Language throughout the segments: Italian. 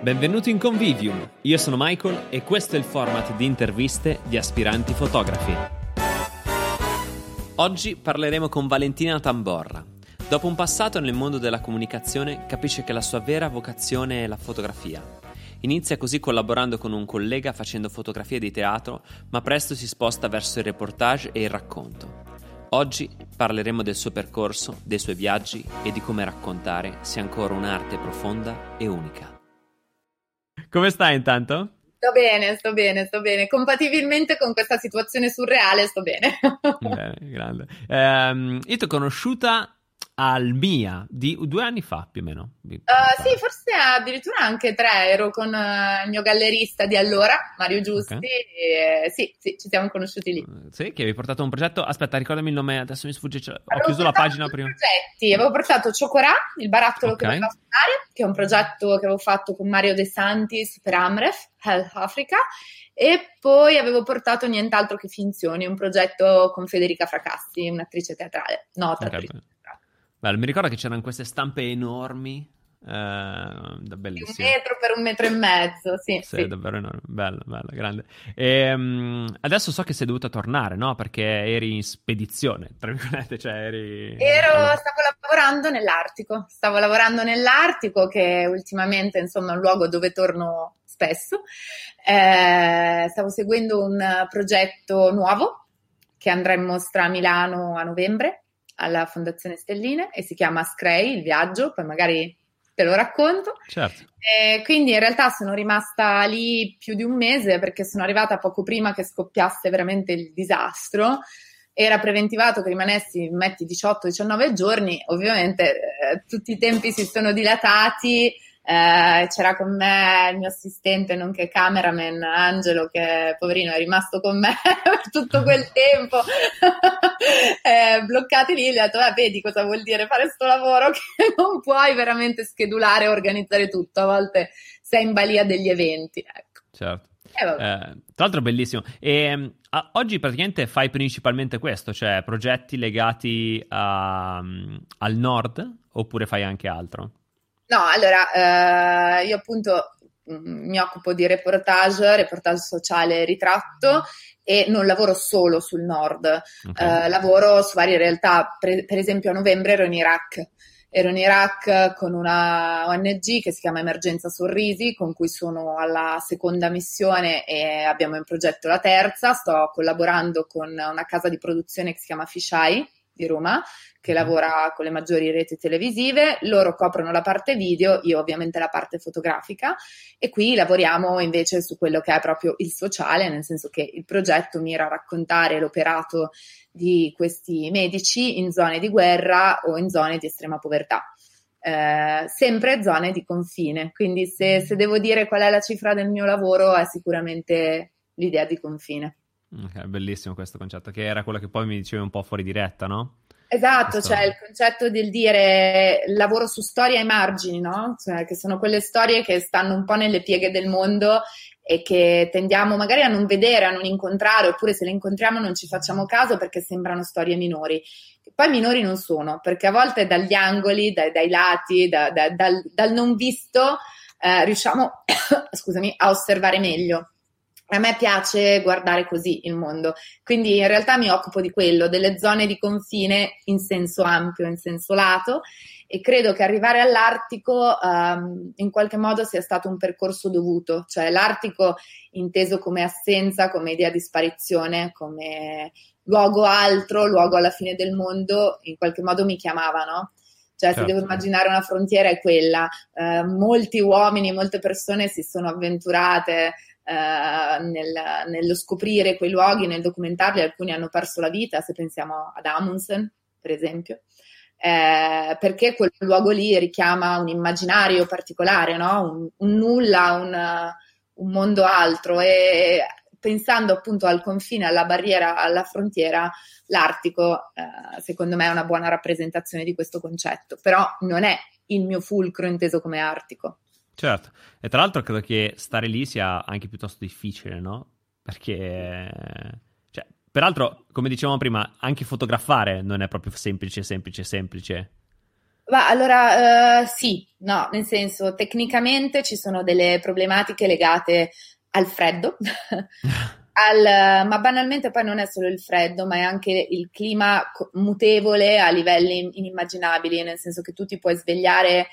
Benvenuti in Convivium, io sono Michael e questo è il format di interviste di Aspiranti Fotografi. Oggi parleremo con Valentina Tamborra. Dopo un passato nel mondo della comunicazione, capisce che la sua vera vocazione è la fotografia. Inizia così collaborando con un collega facendo fotografie di teatro, ma presto si sposta verso il reportage e il racconto. Oggi parleremo del suo percorso, dei suoi viaggi e di come raccontare sia ancora un'arte profonda e unica. Come stai intanto? Sto bene. Compatibilmente con questa situazione surreale, sto bene. Bene, grande. Io ti ho conosciuta al MIA di 2 anni fa, più o meno. Sì, forse addirittura anche 3. Ero con il mio gallerista di allora, Mario Giusti. Okay. E, sì, ci siamo conosciuti lì. Sì, che avevi portato un progetto. Aspetta, ricordami il nome, adesso mi sfugge. Ho chiuso la pagina prima. Avevo portato Ciocorà, il barattolo okay. Che doveva suonare, che è un progetto che avevo fatto con Mario De Santis per Amref Health Africa. E poi avevo portato Nient'altro che finzioni, un progetto con Federica Fracassi, un'attrice teatrale. Beh, mi ricordo che c'erano queste stampe enormi, bellissime. 1 metro per 1,5 metri, sì. Sì, davvero enorme, bello, grande. E, adesso so che sei dovuta tornare, no? Perché eri in spedizione, tra virgolette, cioè Stavo lavorando nell'Artico, che ultimamente, insomma, è un luogo dove torno spesso. Stavo seguendo un progetto nuovo che andrà in mostra a Milano a novembre, alla Fondazione Stelline, e si chiama Screi il Viaggio, poi magari te lo racconto. Certo. E quindi in realtà sono rimasta lì più di 1 mese perché sono arrivata poco prima che scoppiasse veramente il disastro. Era preventivato che rimanessi, metti, 18-19 giorni, ovviamente tutti i tempi si sono dilatati. C'era con me il mio assistente, nonché cameraman, Angelo, che poverino è rimasto con me per tutto quel tempo bloccati lì. Gli ho detto, vedi cosa vuol dire fare sto lavoro, che non puoi veramente schedulare e organizzare tutto, a volte sei in balia degli eventi, ecco. Certo. Tra l'altro bellissimo. E oggi praticamente fai principalmente questo, cioè progetti legati al nord, oppure fai anche altro? No, allora, io appunto mi occupo di reportage sociale e ritratto, e non lavoro solo sul nord, okay. Lavoro su varie realtà. Per esempio a novembre ero in Iraq con una ONG che si chiama Emergenza Sorrisi, con cui sono alla 2ª missione e abbiamo in progetto la 3ª. Sto collaborando con una casa di produzione che si chiama Fish Eye di Roma, che lavora con le maggiori reti televisive. Loro coprono la parte video, io ovviamente la parte fotografica, e qui lavoriamo invece su quello che è proprio il sociale, nel senso che il progetto mira a raccontare l'operato di questi medici in zone di guerra o in zone di estrema povertà. Sempre zone di confine, quindi se devo dire qual è la cifra del mio lavoro, è sicuramente l'idea di confine. Okay, bellissimo questo concetto, che era quello che poi mi dicevi un po' fuori diretta, no? Esatto, questo... cioè il concetto del dire lavoro su storie ai margini, no? Cioè, che sono quelle storie che stanno un po' nelle pieghe del mondo e che tendiamo magari a non vedere, a non incontrare, oppure se le incontriamo non ci facciamo caso perché sembrano storie minori. Che poi minori non sono, perché a volte dagli angoli, dai lati, dal non visto riusciamo a osservare meglio. A me piace guardare così il mondo, quindi in realtà mi occupo di quello, delle zone di confine in senso ampio, in senso lato, e credo che arrivare all'Artico in qualche modo sia stato un percorso dovuto, cioè l'Artico inteso come assenza, come idea di sparizione, come luogo altro, luogo alla fine del mondo, in qualche modo mi chiamava, no? Cioè, certo. Se devo immaginare una frontiera è quella. Molti uomini, molte persone si sono avventurate nello scoprire quei luoghi, nel documentarli. Alcuni hanno perso la vita, se pensiamo ad Amundsen, per esempio, perché quel luogo lì richiama un immaginario particolare, no? Un nulla, un mondo altro. E pensando appunto al confine, alla barriera, alla frontiera, l'Artico secondo me è una buona rappresentazione di questo concetto, però non è il mio fulcro inteso come Artico. Certo, e tra l'altro credo che stare lì sia anche piuttosto difficile, no? Perché, cioè, peraltro, come dicevamo prima, anche fotografare non è proprio semplice. Allora, sì, no, nel senso, tecnicamente ci sono delle problematiche legate al freddo, ma banalmente poi non è solo il freddo, ma è anche il clima mutevole a livelli inimmaginabili, nel senso che tu ti puoi svegliare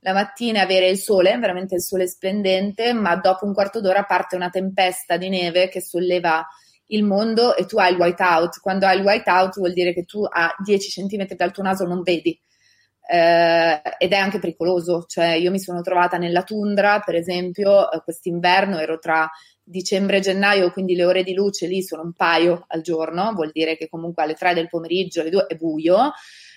la mattina e avere il sole, veramente il sole splendente, ma dopo un quarto d'ora parte una tempesta di neve che solleva il mondo e tu hai il whiteout. Quando hai il whiteout vuol dire che tu a 10 centimetri dal tuo naso non vedi. Ed è anche pericoloso, cioè io mi sono trovata nella tundra, per esempio, quest'inverno ero tra dicembre e gennaio, quindi le ore di luce lì sono un paio al giorno, vuol dire che comunque alle 3 del pomeriggio, alle 2 è buio.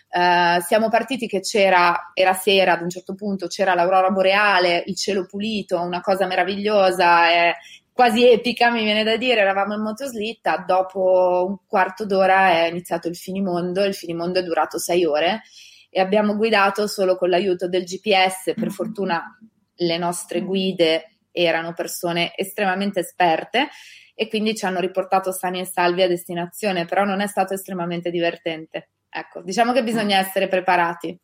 Siamo partiti che era sera, ad un certo punto c'era l'aurora boreale, il cielo pulito, una cosa meravigliosa, quasi epica, mi viene da dire, eravamo in motoslitta, dopo un quarto d'ora è iniziato il finimondo è durato 6 ore. E abbiamo guidato solo con l'aiuto del GPS, per fortuna le nostre guide erano persone estremamente esperte e quindi ci hanno riportato sani e salvi a destinazione, però non è stato estremamente divertente. Ecco, diciamo che bisogna essere preparati.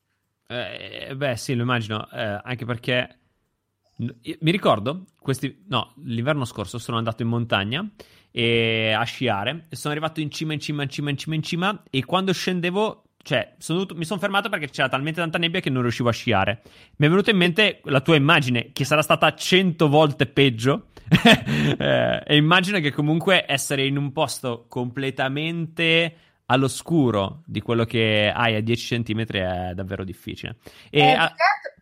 Beh sì, lo immagino, anche perché mi ricordo l'inverno scorso sono andato in montagna a sciare e sono arrivato in cima e quando scendevo, cioè, mi sono fermato perché c'era talmente tanta nebbia che non riuscivo a sciare. Mi è venuta in mente la tua immagine, che sarà stata 100 volte peggio. E immagino che comunque essere in un posto completamente all'oscuro di quello che hai a 10 centimetri è davvero difficile.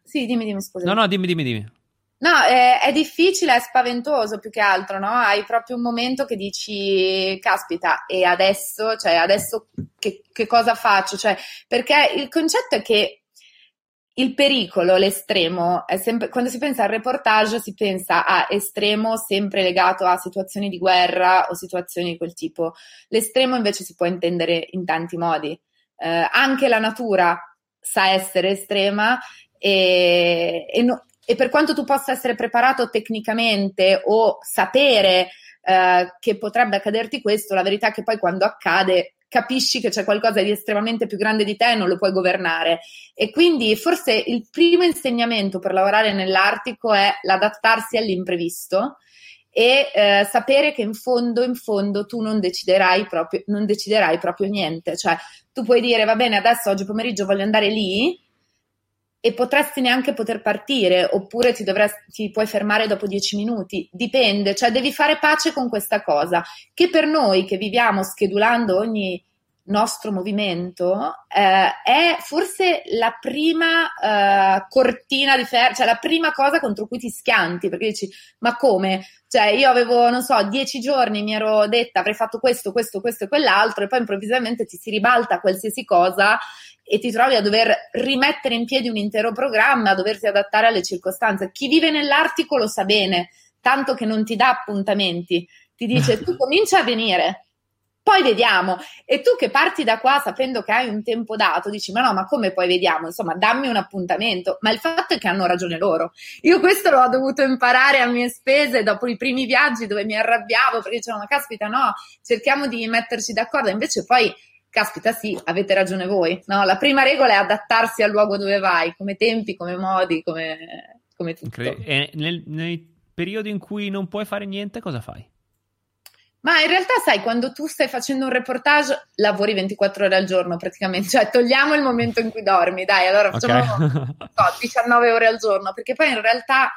Sì, dimmi, scusa. No, dimmi. No, è difficile, è spaventoso più che altro, no? Hai proprio un momento che dici, caspita, e adesso? Cioè, adesso che cosa faccio? Cioè, perché il concetto è che il pericolo, l'estremo, è sempre, quando si pensa al reportage si pensa a estremo sempre legato a situazioni di guerra o situazioni di quel tipo. L'estremo invece si può intendere in tanti modi. Anche la natura sa essere estrema e per quanto tu possa essere preparato tecnicamente o sapere che potrebbe accaderti questo, la verità è che poi quando accade capisci che c'è qualcosa di estremamente più grande di te e non lo puoi governare. E quindi forse il primo insegnamento per lavorare nell'Artico è l'adattarsi all'imprevisto e sapere che in fondo tu non deciderai proprio niente. Cioè tu puoi dire, va bene, adesso oggi pomeriggio voglio andare lì, e potresti neanche poter partire, oppure ti puoi fermare dopo 10 minuti, dipende, cioè devi fare pace con questa cosa, che per noi che viviamo schedulando ogni nostro movimento è forse la prima cortina di ferro, cioè la prima cosa contro cui ti schianti, perché dici, ma come? Cioè io avevo, 10 giorni, mi ero detta avrei fatto questo e quell'altro, e poi improvvisamente ti si ribalta qualsiasi cosa e ti trovi a dover rimettere in piedi un intero programma, a doversi adattare alle circostanze. Chi vive nell'Artico lo sa bene, tanto che non ti dà appuntamenti, ti dice tu comincia a venire, poi vediamo. E tu che parti da qua sapendo che hai un tempo dato, dici ma come poi vediamo? Insomma, dammi un appuntamento. Ma il fatto è che hanno ragione loro. Io questo l'ho dovuto imparare a mie spese dopo i primi viaggi dove mi arrabbiavo perché dicevo ma caspita no, cerchiamo di metterci d'accordo, invece poi caspita sì, avete ragione voi, no? La prima regola è adattarsi al luogo dove vai, come tempi, come modi, come tutto. E nel periodo in cui non puoi fare niente, cosa fai? Ma in realtà sai, quando tu stai facendo un reportage lavori 24 ore al giorno praticamente, cioè togliamo il momento in cui dormi, dai, allora facciamo 19 ore al giorno, perché poi in realtà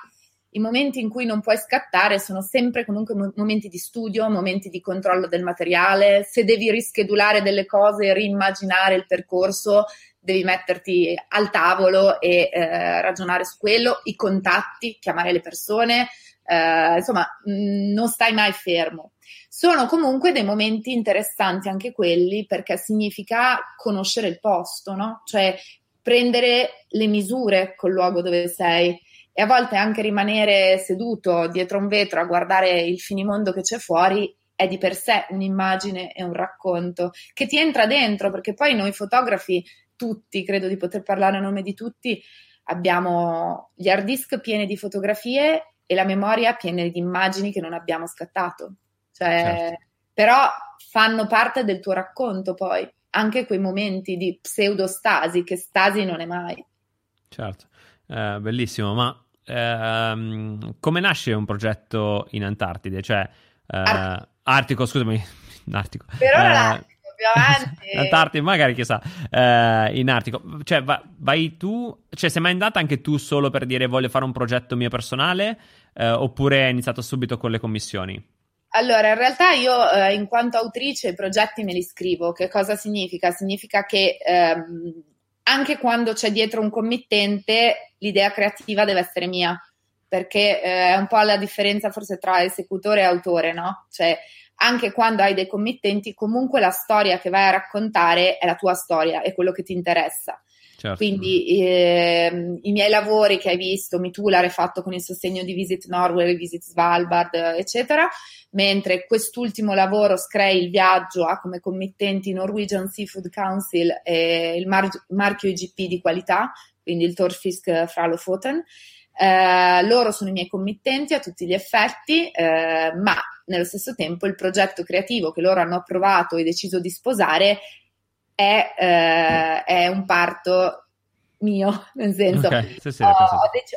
i momenti in cui non puoi scattare sono sempre comunque momenti di studio, momenti di controllo del materiale, se devi rischedulare delle cose, reimmaginare il percorso, devi metterti al tavolo e ragionare su quello, i contatti, chiamare le persone, non stai mai fermo. Sono comunque dei momenti interessanti anche quelli, perché significa conoscere il posto, no? Cioè prendere le misure col luogo dove sei. E a volte anche rimanere seduto dietro un vetro a guardare il finimondo che c'è fuori è di per sé un'immagine e un racconto che ti entra dentro, perché poi noi fotografi tutti, credo di poter parlare a nome di tutti, abbiamo gli hard disk pieni di fotografie e la memoria piena di immagini che non abbiamo scattato. Cioè, certo. Però fanno parte del tuo racconto poi, anche quei momenti di pseudostasi, che stasi non è mai. Certo, bellissimo. Ma come nasce un progetto in Antartide? Cioè, Artico, scusami, Artico. Per ora Antartide, magari chissà, in Artico. Cioè, vai tu, cioè sei mai andata anche tu solo per dire voglio fare un progetto mio personale, oppure hai iniziato subito con le commissioni? Allora, in realtà io in quanto autrice i progetti me li scrivo. Che cosa significa? Significa che anche quando c'è dietro un committente l'idea creativa deve essere mia, perché è un po' la differenza forse tra esecutore e autore, no? Cioè, anche quando hai dei committenti comunque la storia che vai a raccontare è la tua storia, è quello che ti interessa. Certo. Quindi i miei lavori che hai visto, Mitulare fatto con il sostegno di Visit Norway, Visit Svalbard, eccetera, mentre quest'ultimo lavoro, Screi il Viaggio, ha come committenti Norwegian Seafood Council e il marchio IGP di qualità, quindi il Torfisk Fra Lofoten. Loro sono i miei committenti a tutti gli effetti, ma nello stesso tempo il progetto creativo che loro hanno approvato e deciso di sposare è un parto mio, nel senso, okay,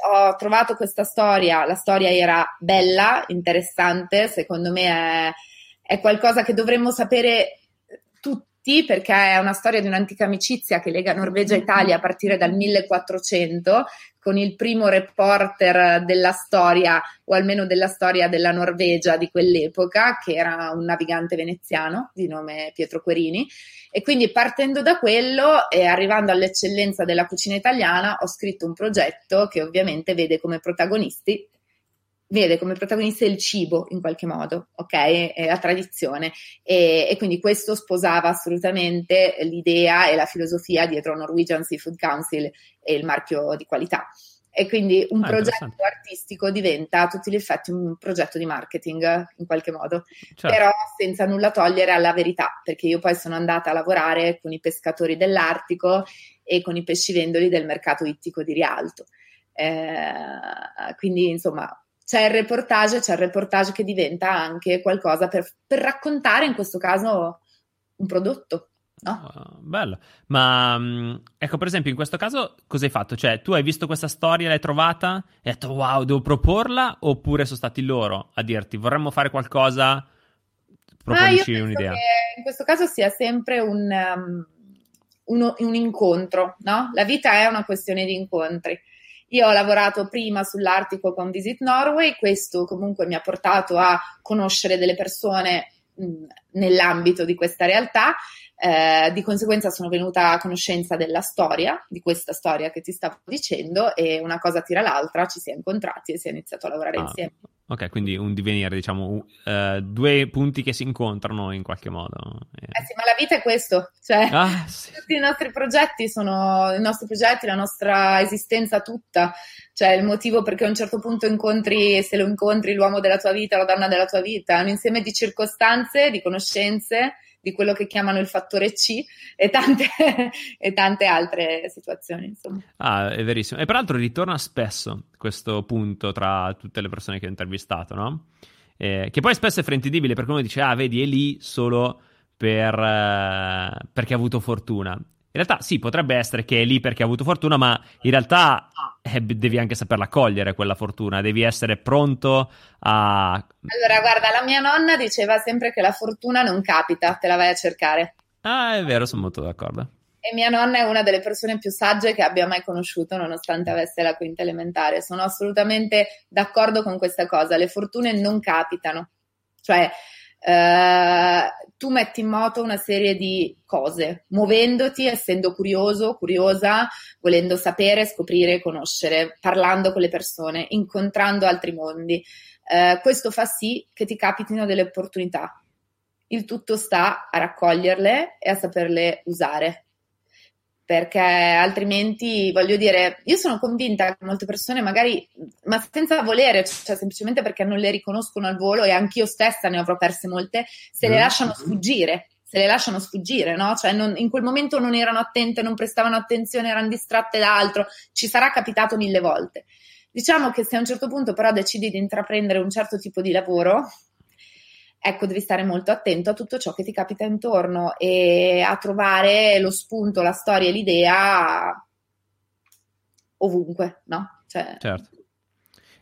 ho trovato questa storia, la storia era bella, interessante, secondo me è qualcosa che dovremmo sapere tutti, perché è una storia di un'antica amicizia che lega Norvegia e Italia a partire dal 1400, con il primo reporter della storia, o almeno della storia della Norvegia di quell'epoca, che era un navigante veneziano di nome Pietro Querini, e quindi partendo da quello e arrivando all'eccellenza della cucina italiana ho scritto un progetto che ovviamente vede come protagonista il cibo in qualche modo, ok? È la tradizione, e quindi questo sposava assolutamente l'idea e la filosofia dietro Norwegian Seafood Council e il marchio di qualità, e quindi un progetto artistico diventa a tutti gli effetti un progetto di marketing in qualche modo, certo. Però senza nulla togliere alla verità, perché io poi sono andata a lavorare con i pescatori dell'Artico e con i pescivendoli del mercato ittico di Rialto, quindi insomma c'è il reportage che diventa anche qualcosa per raccontare, in questo caso, un prodotto, no? Bello. Ma ecco, per esempio, in questo caso cosa hai fatto? Cioè, tu hai visto questa storia, l'hai trovata e hai detto wow, devo proporla, oppure sono stati loro a dirti vorremmo fare qualcosa, proponici un'idea? In questo caso sia sempre un incontro, no? La vita è una questione di incontri. Io ho lavorato prima sull'Artico con Visit Norway, questo comunque mi ha portato a conoscere delle persone nell'ambito di questa realtà, di conseguenza sono venuta a conoscenza della storia, di questa storia che ti stavo dicendo, e una cosa tira l'altra, ci si è incontrati e si è iniziato a lavorare insieme. Ok, quindi un divenire, diciamo, due punti che si incontrano in qualche modo. Sì, ma la vita è questo, cioè sì. Tutti i nostri progetti sono i nostri progetti, la nostra esistenza tutta, cioè il motivo perché a un certo punto incontri, se lo incontri, l'uomo della tua vita, la donna della tua vita, è un insieme di circostanze, di conoscenze, di quello che chiamano il fattore C e tante altre situazioni, insomma. È verissimo. E peraltro ritorna spesso questo punto tra tutte le persone che ho intervistato, no? Che poi spesso è fraintendibile, perché uno dice vedi, è lì solo perché ha avuto fortuna. In realtà sì, potrebbe essere che è lì perché ha avuto fortuna, ma in realtà devi anche saperla cogliere quella fortuna, devi essere pronto a... Allora, guarda, la mia nonna diceva sempre che la fortuna non capita, te la vai a cercare. È vero, sono molto d'accordo. E mia nonna è una delle persone più sagge che abbia mai conosciuto, nonostante avesse la quinta elementare. Sono assolutamente d'accordo con questa cosa, le fortune non capitano, cioè... tu metti in moto una serie di cose, muovendoti, essendo curioso, curiosa, volendo sapere, scoprire, conoscere, parlando con le persone, incontrando altri mondi. Questo fa sì che ti capitino delle opportunità. Il tutto sta a raccoglierle e a saperle usare, perché altrimenti, voglio dire, io sono convinta che molte persone magari, ma senza volere, cioè semplicemente perché non le riconoscono al volo, e anch'io stessa ne avrò perse molte, se le lasciano sfuggire, no? Cioè in quel momento non erano attente, non prestavano attenzione, erano distratte da altro, ci sarà capitato mille volte. Diciamo che se a un certo punto però decidi di intraprendere un certo tipo di lavoro, ecco, devi stare molto attento a tutto ciò che ti capita intorno e a trovare lo spunto, la storia e l'idea ovunque, no? Cioè... Certo.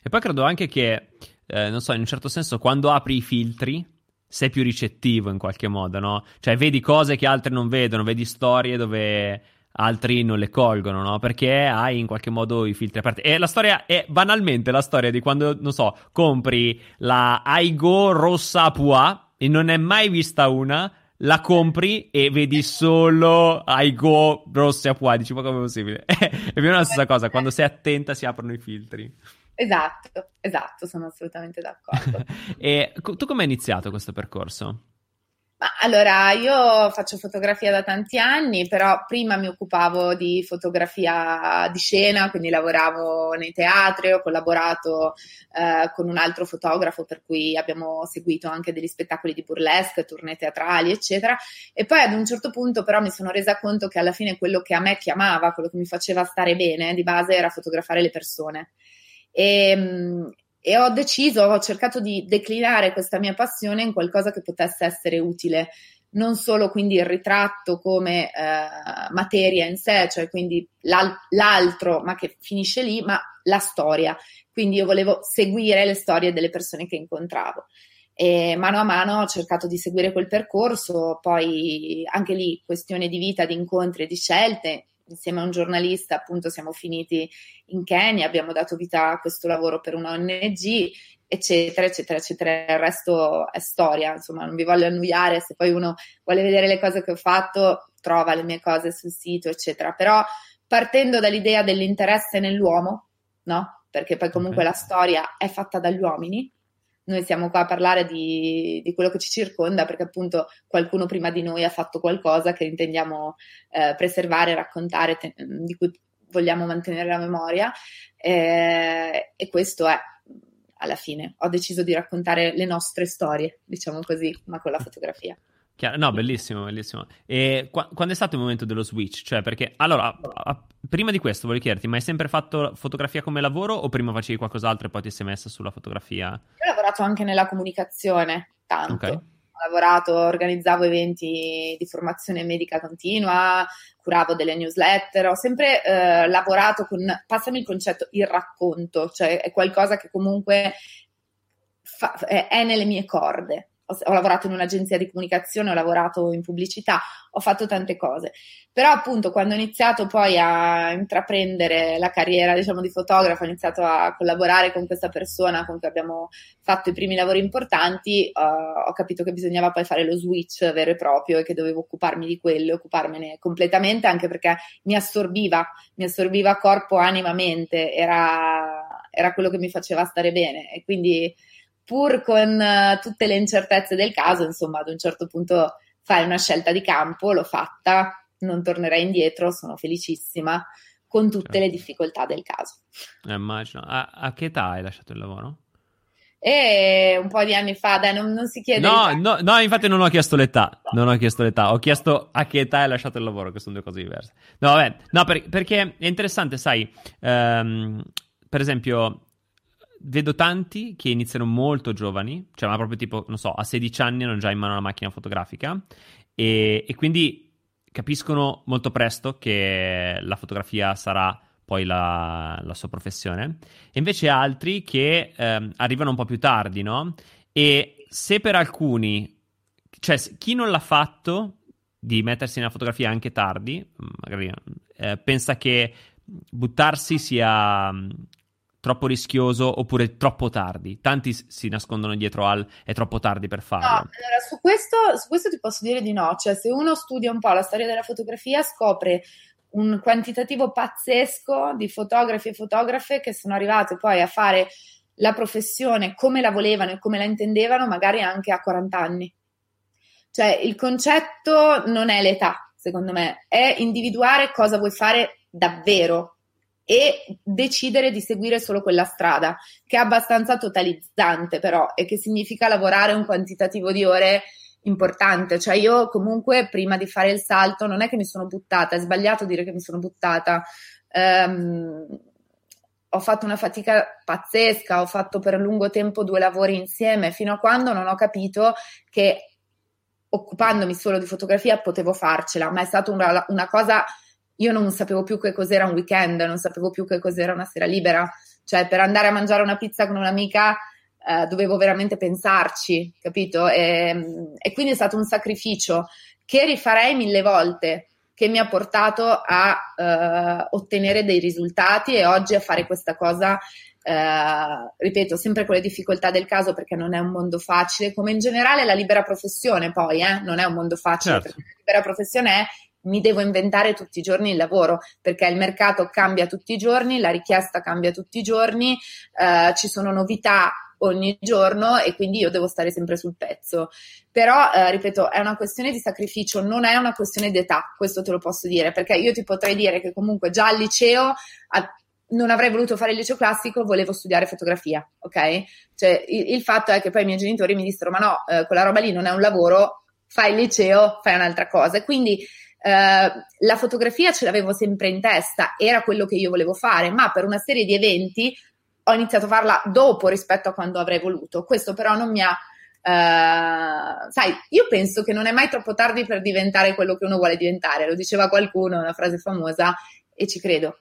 E poi credo anche che, non so, in un certo senso, quando apri i filtri sei più ricettivo in qualche modo, no? Cioè vedi cose che altri non vedono, vedi storie dove... altri non le colgono, no? Perché hai in qualche modo i filtri aperti. E la storia è banalmente la storia di quando, non so, compri la Aigo rossa a Pua e non è mai vista una, la compri e vedi solo Aigo rossa a Pua, dici ma come è possibile? È più o meno la stessa cosa, quando sei attenta si aprono i filtri. Esatto, esatto, sono assolutamente d'accordo. E tu come hai iniziato questo percorso? Ma allora, io faccio fotografia da tanti anni, però prima mi occupavo di fotografia di scena, quindi lavoravo nei teatri, ho collaborato con un altro fotografo, per cui abbiamo seguito anche degli spettacoli di burlesque, tournée teatrali, eccetera. E poi ad un certo punto però mi sono resa conto che alla fine quello che a me chiamava, quello che mi faceva stare bene di base era fotografare le persone. E ho deciso, ho cercato di declinare questa mia passione in qualcosa che potesse essere utile, non solo quindi il ritratto come materia in sé, cioè quindi l'altro ma che finisce lì, ma la storia. Quindi io volevo seguire le storie delle persone che incontravo. E mano a mano ho cercato di seguire quel percorso, poi anche lì questione di vita, di incontri e di scelte. Insieme a un giornalista, appunto, siamo finiti in Kenya, abbiamo dato vita a questo lavoro per una ONG, eccetera, eccetera, eccetera. Il resto è storia, insomma, non vi voglio annoiare. Se poi uno vuole vedere le cose che ho fatto, trova le mie cose sul sito, eccetera. Però partendo dall'idea dell'interesse nell'uomo, no? Perché poi comunque la storia è fatta dagli uomini. Noi siamo qua a parlare di quello che ci circonda, perché appunto qualcuno prima di noi ha fatto qualcosa che intendiamo preservare, raccontare, di cui vogliamo mantenere la memoria, e questo è, alla fine, ho deciso di raccontare le nostre storie, diciamo così, ma con la fotografia. Chiaro. No, bellissimo, bellissimo. E quando è stato il momento dello switch? Cioè, perché, allora, prima di questo voglio chiederti, ma hai sempre fatto fotografia come lavoro o prima facevi qualcos'altro e poi ti sei messa sulla fotografia? Io ho lavorato anche nella comunicazione, tanto. Okay. Ho lavorato, organizzavo eventi di formazione medica continua, curavo delle newsletter, ho sempre lavorato con, passami il concetto, il racconto, cioè è qualcosa che comunque è nelle mie corde. Ho lavorato in un'agenzia di comunicazione, ho lavorato in pubblicità, ho fatto tante cose. Però appunto quando ho iniziato poi a intraprendere la carriera, diciamo, di fotografo, ho iniziato a collaborare con questa persona con cui abbiamo fatto i primi lavori importanti, ho capito che bisognava poi fare lo switch vero e proprio e che dovevo occuparmi di quello, occuparmene completamente, anche perché mi assorbiva corpo, anima, mente, era quello che mi faceva stare bene. E quindi... pur con tutte le incertezze del caso, insomma, ad un certo punto fai una scelta di campo, l'ho fatta, non tornerai indietro, sono felicissima, con tutte le difficoltà del caso. Immagino. A che età hai lasciato il lavoro? Un po' di anni fa, dai, non si chiede. No, infatti non ho chiesto l'età, ho chiesto a che età hai lasciato il lavoro, che sono due cose diverse. No, vabbè, perché è interessante, sai, per esempio... vedo tanti che iniziano molto giovani, cioè ma proprio tipo, non so, a 16 anni hanno già in mano una macchina fotografica e quindi capiscono molto presto che la fotografia sarà poi la sua professione. E invece altri che arrivano un po' più tardi, no? E se per alcuni, cioè chi non l'ha fatto di mettersi nella fotografia anche tardi, magari pensa che buttarsi sia... troppo rischioso oppure troppo tardi. Tanti si nascondono dietro al è troppo tardi per farlo. No, allora su questo ti posso dire di no. Cioè, se uno studia un po' la storia della fotografia, scopre un quantitativo pazzesco di fotografi e fotografe che sono arrivate poi a fare la professione come la volevano e come la intendevano, magari anche a 40 anni. Cioè, il concetto non è l'età, secondo me, è individuare cosa vuoi fare davvero e decidere di seguire solo quella strada, che è abbastanza totalizzante però, e che significa lavorare un quantitativo di ore importante. Cioè io comunque prima di fare il salto non è che mi sono buttata, è sbagliato dire che mi sono buttata, ho fatto una fatica pazzesca, ho fatto per lungo tempo due lavori insieme, fino a quando non ho capito che occupandomi solo di fotografia potevo farcela, ma è stata una cosa Io non sapevo più che cos'era un weekend, non sapevo più che cos'era una sera libera. Cioè, per andare a mangiare una pizza con un'amica dovevo veramente pensarci, capito? E quindi è stato un sacrificio che rifarei 1000 volte, che mi ha portato a ottenere dei risultati e oggi a fare questa cosa, ripeto, sempre con le difficoltà del caso, perché non è un mondo facile, come in generale la libera professione poi, non è un mondo facile, certo. Perché la libera professione è mi devo inventare tutti i giorni il lavoro, perché il mercato cambia tutti i giorni, la richiesta cambia tutti i giorni, ci sono novità ogni giorno e quindi io devo stare sempre sul pezzo. Però, ripeto, è una questione di sacrificio, non è una questione di età, questo te lo posso dire, perché io ti potrei dire che comunque già al liceo non avrei voluto fare il liceo classico, volevo studiare fotografia, ok? Cioè il fatto è che poi i miei genitori mi dissero ma no, quella roba lì non è un lavoro, fai il liceo, fai un'altra cosa. E quindi la fotografia ce l'avevo sempre in testa, era quello che io volevo fare, ma per una serie di eventi ho iniziato a farla dopo rispetto a quando avrei voluto. Questo però non mi ha... sai, io penso che non è mai troppo tardi per diventare quello che uno vuole diventare, lo diceva qualcuno, una frase famosa, e ci credo.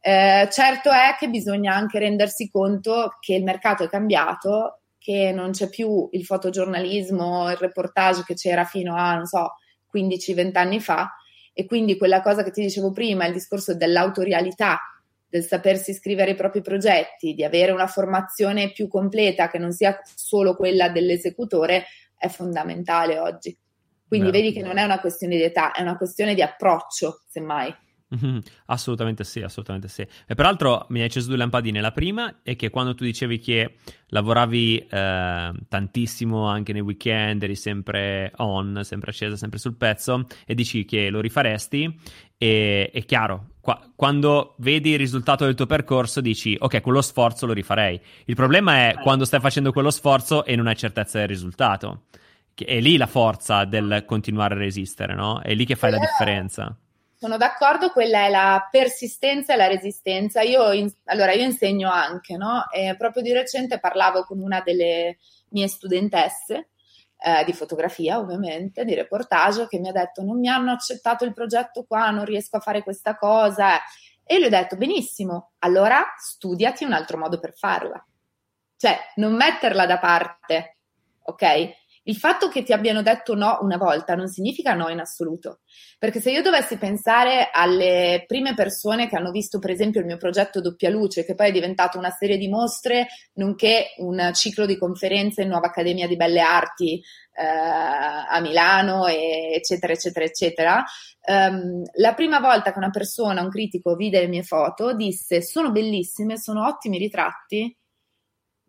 Certo è che bisogna anche rendersi conto che il mercato è cambiato, che non c'è più il fotogiornalismo, il reportage che c'era fino a, non so, 15-20 anni fa, e quindi quella cosa che ti dicevo prima, il discorso dell'autorialità, del sapersi scrivere i propri progetti, di avere una formazione più completa che non sia solo quella dell'esecutore, è fondamentale oggi. Quindi vedi che non è una questione di età, è una questione di approccio, semmai. Mm-hmm. Assolutamente sì, assolutamente sì. E peraltro mi hai acceso due lampadine. La prima è che quando tu dicevi che lavoravi tantissimo anche nei weekend, eri sempre on, sempre accesa, sempre sul pezzo, e dici che lo rifaresti, è chiaro, quando vedi il risultato del tuo percorso dici ok, quello sforzo lo rifarei. Il problema è quando stai facendo quello sforzo e non hai certezza del risultato, che è lì la forza del continuare a resistere, no? È lì che fai la differenza. Sono d'accordo, quella è la persistenza e la resistenza. Io insegno anche, no? E proprio di recente parlavo con una delle mie studentesse di fotografia, ovviamente, di reportage, che mi ha detto non mi hanno accettato il progetto qua, non riesco a fare questa cosa. E io gli ho detto benissimo, allora studiati un altro modo per farla. Cioè, non metterla da parte, ok? Il fatto che ti abbiano detto no una volta non significa no in assoluto, perché se io dovessi pensare alle prime persone che hanno visto per esempio il mio progetto Doppia Luce, che poi è diventato una serie di mostre, nonché un ciclo di conferenze in Nuova Accademia di Belle Arti a Milano, eccetera, eccetera, eccetera, la prima volta che una persona, un critico, vide le mie foto disse sono bellissime, sono ottimi ritratti,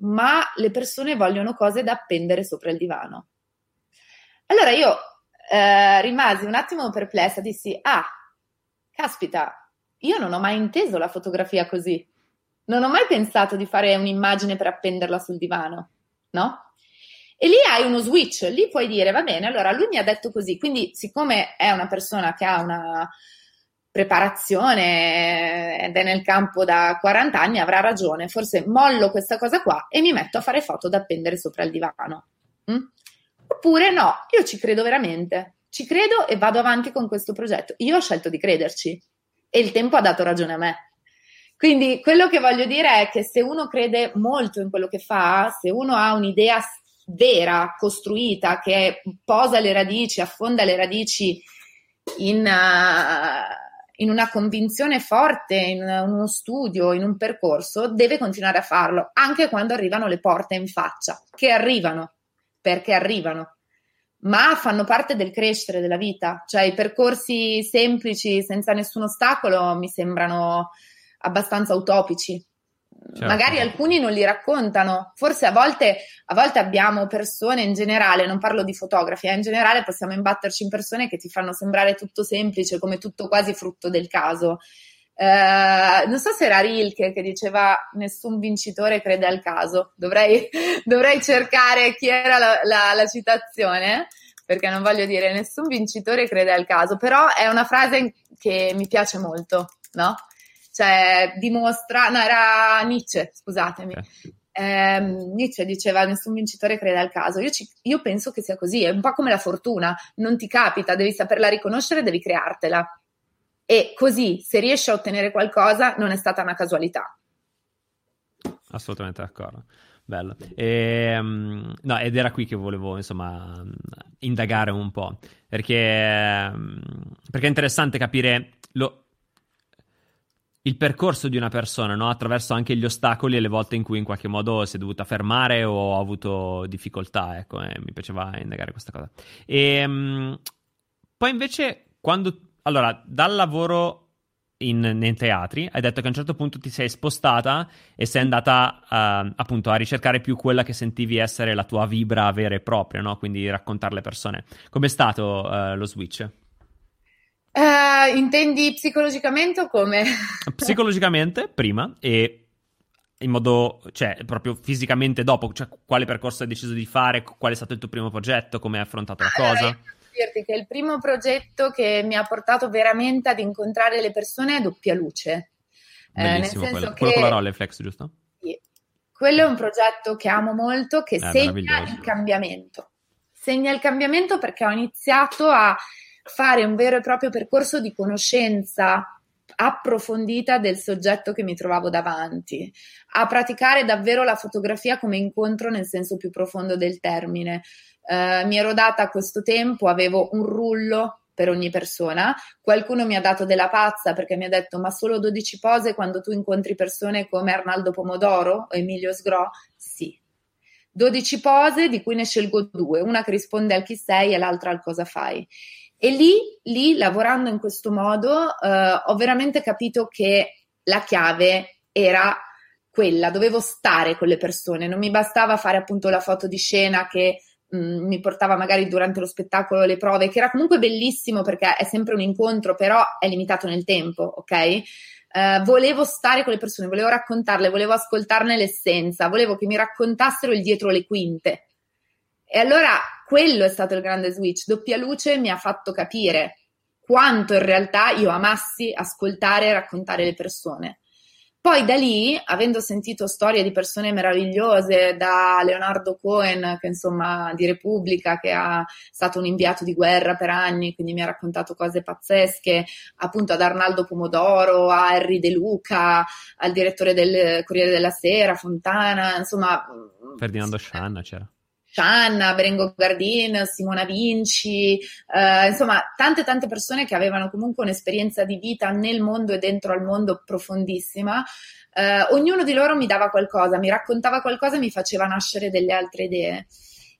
ma le persone vogliono cose da appendere sopra il divano. Allora io rimasi un attimo perplessa, dissi, caspita, io non ho mai inteso la fotografia così, non ho mai pensato di fare un'immagine per appenderla sul divano, no? E lì hai uno switch, lì puoi dire, va bene, allora lui mi ha detto così, quindi siccome è una persona che ha una preparazione ed è nel campo da 40 anni, avrà ragione, forse mollo questa cosa qua e mi metto a fare foto da appendere sopra il divano. Oppure no, io ci credo veramente, ci credo e vado avanti con questo progetto. Io ho scelto di crederci e il tempo ha dato ragione a me. Quindi quello che voglio dire è che se uno crede molto in quello che fa, se uno ha un'idea vera, costruita, che posa le radici, affonda le radici in una convinzione forte, in uno studio, in un percorso, deve continuare a farlo, anche quando arrivano le porte in faccia, che arrivano, perché arrivano, ma fanno parte del crescere della vita. Cioè i percorsi semplici, senza nessun ostacolo, mi sembrano abbastanza utopici. Certo. Magari alcuni non li raccontano, forse a volte abbiamo persone in generale, non parlo di fotografi, in generale possiamo imbatterci in persone che ti fanno sembrare tutto semplice, come tutto quasi frutto del caso. Non so se era Rilke che diceva nessun vincitore crede al caso, dovrei cercare chi era la citazione, perché non voglio dire nessun vincitore crede al caso, però è una frase che mi piace molto, no? Cioè dimostra, no, era Nietzsche, scusatemi, Nietzsche diceva nessun vincitore crede al caso. Io penso che sia così, è un po' come la fortuna, non ti capita, devi saperla riconoscere, devi creartela, e così, se riesce a ottenere qualcosa, non è stata una casualità. Assolutamente d'accordo. Bello. No, ed era qui che volevo, insomma, indagare un po', perché è interessante capire il percorso di una persona, no? Attraverso anche gli ostacoli e le volte in cui in qualche modo si è dovuta fermare o ha avuto difficoltà, ecco, mi piaceva indagare questa cosa. Poi invece, allora, dal lavoro nei teatri, hai detto che a un certo punto ti sei spostata e sei andata appunto a ricercare più quella che sentivi essere la tua vibra vera e propria, no? Quindi raccontare le persone. Com'è stato lo switch? Intendi psicologicamente o come? Psicologicamente prima e in modo, cioè, proprio fisicamente dopo, cioè quale percorso hai deciso di fare, qual è stato il tuio primo progetto, come hai affrontato la cosa? Dirti che il primo progetto che mi ha portato veramente ad incontrare le persone è Doppia Luce. Bellissimo, nel senso quello con la Rolleiflex, giusto? Sì. Quello è un progetto che amo molto, che segna il cambiamento. Segna il cambiamento perché ho iniziato a fare un vero e proprio percorso di conoscenza approfondita del soggetto che mi trovavo davanti, a praticare davvero la fotografia come incontro nel senso più profondo del termine. Mi ero data questo tempo, avevo un rullo per ogni persona, qualcuno mi ha dato della pazza perché mi ha detto ma solo 12 pose quando tu incontri persone come Arnaldo Pomodoro o Emilio Isgrò? Sì, 12 pose di cui ne scelgo due, una che risponde al chi sei e l'altra al cosa fai. E lì lavorando in questo modo ho veramente capito che la chiave era quella, dovevo stare con le persone, non mi bastava fare appunto la foto di scena che mi portava magari durante lo spettacolo le prove, che era comunque bellissimo perché è sempre un incontro, però è limitato nel tempo, ok? Volevo stare con le persone, volevo raccontarle, volevo ascoltarne l'essenza, volevo che mi raccontassero il dietro le quinte. E allora quello è stato il grande switch. Doppia Luce mi ha fatto capire quanto in realtà io amassi ascoltare e raccontare le persone. Poi da lì, avendo sentito storie di persone meravigliose, da Leonardo Cohen, che insomma di Repubblica, che è stato un inviato di guerra per anni, quindi mi ha raccontato cose pazzesche, appunto ad Arnaldo Pomodoro, a Henry De Luca, al direttore del Corriere della Sera, Fontana, insomma... Ferdinando Scianna c'era. Scianna, Berengo Gardin, Simona Vinci, insomma tante persone che avevano comunque un'esperienza di vita nel mondo e dentro al mondo profondissima. Ognuno di loro mi dava qualcosa, mi raccontava qualcosa e mi faceva nascere delle altre idee.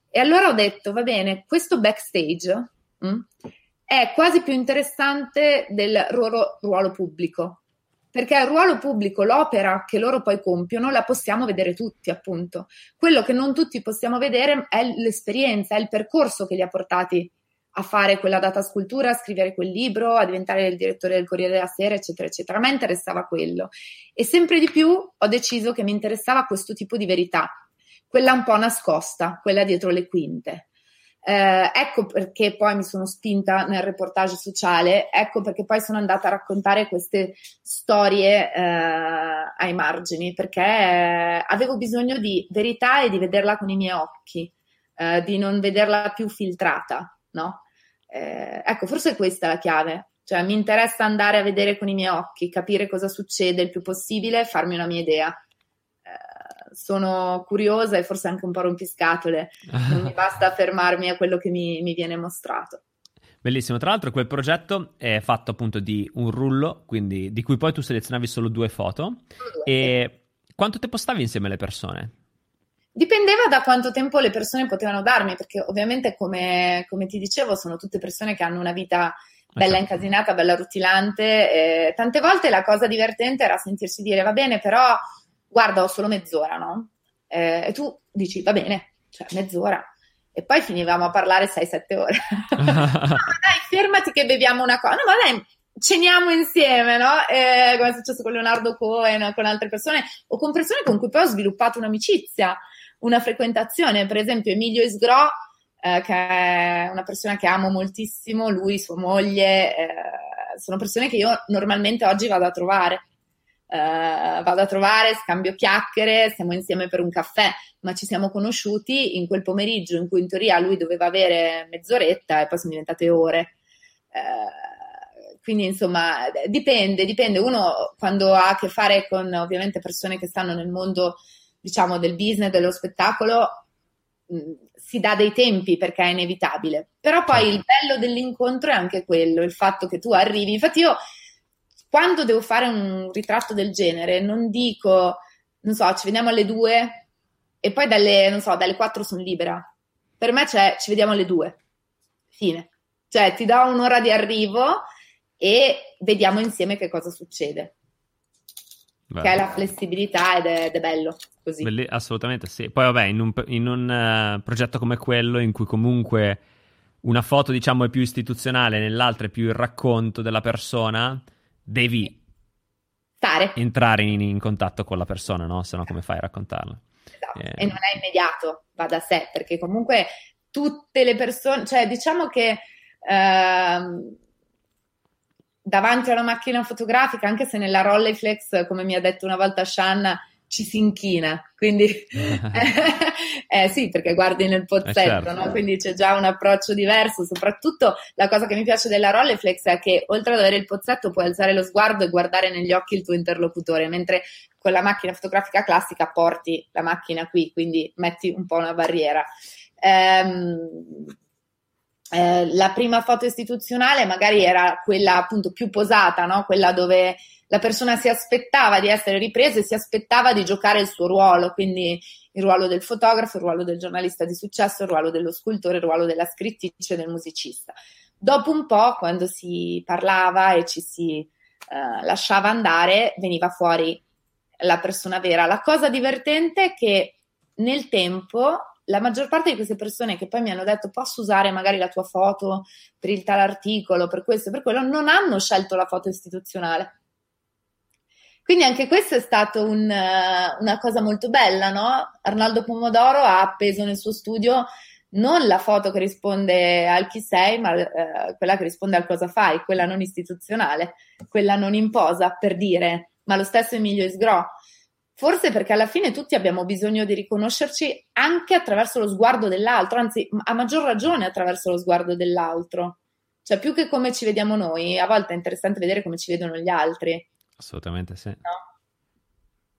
E allora ho detto, va bene, questo backstage è quasi più interessante del ruolo pubblico, perché il ruolo pubblico, l'opera che loro poi compiono, la possiamo vedere tutti, appunto. Quello che non tutti possiamo vedere è l'esperienza, è il percorso che li ha portati a fare quella data scultura, a scrivere quel libro, a diventare il direttore del Corriere della Sera, eccetera, eccetera. A me interessava quello. E sempre di più ho deciso che mi interessava questo tipo di verità, quella un po' nascosta, quella dietro le quinte. Ecco perché poi mi sono spinta nel reportage sociale, ecco perché poi sono andata a raccontare queste storie ai margini, perché avevo bisogno di verità e di vederla con i miei occhi, di non vederla più filtrata, no? Ecco, forse questa è la chiave, cioè mi interessa andare a vedere con i miei occhi, capire cosa succede il più possibile, farmi una mia idea. Sono curiosa e forse anche un po' rompiscatole, non mi basta fermarmi a quello che mi viene mostrato. Bellissimo, tra l'altro quel progetto è fatto appunto di un rullo, quindi di cui poi tu selezionavi solo due foto. E quanto te postavi insieme alle persone? Dipendeva da quanto tempo le persone potevano darmi, perché ovviamente come ti dicevo sono tutte persone che hanno una vita bella incasinata, bella rutilante, e tante volte la cosa divertente era sentirsi dire va bene però guarda, ho solo mezz'ora, no? E tu dici, va bene, cioè mezz'ora. E poi finivamo a parlare 6-7 ore. No, dai, fermati che beviamo una cosa. No, ma dai, ceniamo insieme, no? Come è successo con Leonardo Cohen, con altre persone, o con persone con cui poi ho sviluppato un'amicizia, una frequentazione. Per esempio Emilio Isgrò, che è una persona che amo moltissimo, lui, sua moglie, sono persone che io normalmente oggi vado a trovare, scambio chiacchiere, siamo insieme per un caffè, ma ci siamo conosciuti in quel pomeriggio in cui in teoria lui doveva avere mezz'oretta e poi sono diventate ore. Quindi insomma dipende, uno quando ha a che fare con ovviamente persone che stanno nel mondo diciamo del business, dello spettacolo, si dà dei tempi perché è inevitabile, però poi il bello dell'incontro è anche quello, il fatto che tu arrivi, infatti io quando devo fare un ritratto del genere non dico, non so, ci vediamo alle 2 e poi dalle 4 sono libera, per me c'è ci vediamo alle 2, fine, cioè ti do un'ora di arrivo e vediamo insieme che cosa succede. Bello. Che è la flessibilità ed è bello così. Assolutamente sì. Poi vabbè, in un progetto come quello in cui comunque una foto diciamo è più istituzionale, nell'altra è più il racconto della persona, devi entrare in contatto con la persona, no? Sennò come fai a raccontarla? Esatto. E non è immediato, va da sé, perché comunque tutte le persone, cioè diciamo che davanti a una macchina fotografica, anche se nella Rolleiflex, come mi ha detto una volta Scianna, ci si inchina, quindi sì, perché guardi nel pozzetto, certo, no? Quindi c'è già un approccio diverso. Soprattutto la cosa che mi piace della Rolleiflex è che oltre ad avere il pozzetto puoi alzare lo sguardo e guardare negli occhi il tuo interlocutore, mentre con la macchina fotografica classica porti la macchina qui, quindi metti un po' una barriera. La prima foto istituzionale magari era quella appunto più posata, no? Quella dove la persona si aspettava di essere ripresa e si aspettava di giocare il suo ruolo, quindi il ruolo del fotografo, il ruolo del giornalista di successo, il ruolo dello scultore, il ruolo della scrittrice, del musicista. Dopo un po', quando si parlava e ci si lasciava andare, veniva fuori la persona vera. La cosa divertente è che nel tempo la maggior parte di queste persone che poi mi hanno detto posso usare magari la tua foto per il tal articolo, per questo e per quello, non hanno scelto la foto istituzionale. Quindi anche questa è stata una cosa molto bella, no? Arnaldo Pomodoro ha appeso nel suo studio non la foto che risponde al chi sei, ma quella che risponde al cosa fai, quella non istituzionale, quella non in posa, per dire, ma lo stesso Emilio Isgrò. Forse perché alla fine tutti abbiamo bisogno di riconoscerci anche attraverso lo sguardo dell'altro, anzi a maggior ragione attraverso lo sguardo dell'altro. Cioè più che come ci vediamo noi, a volte è interessante vedere come ci vedono gli altri. Assolutamente sì. No?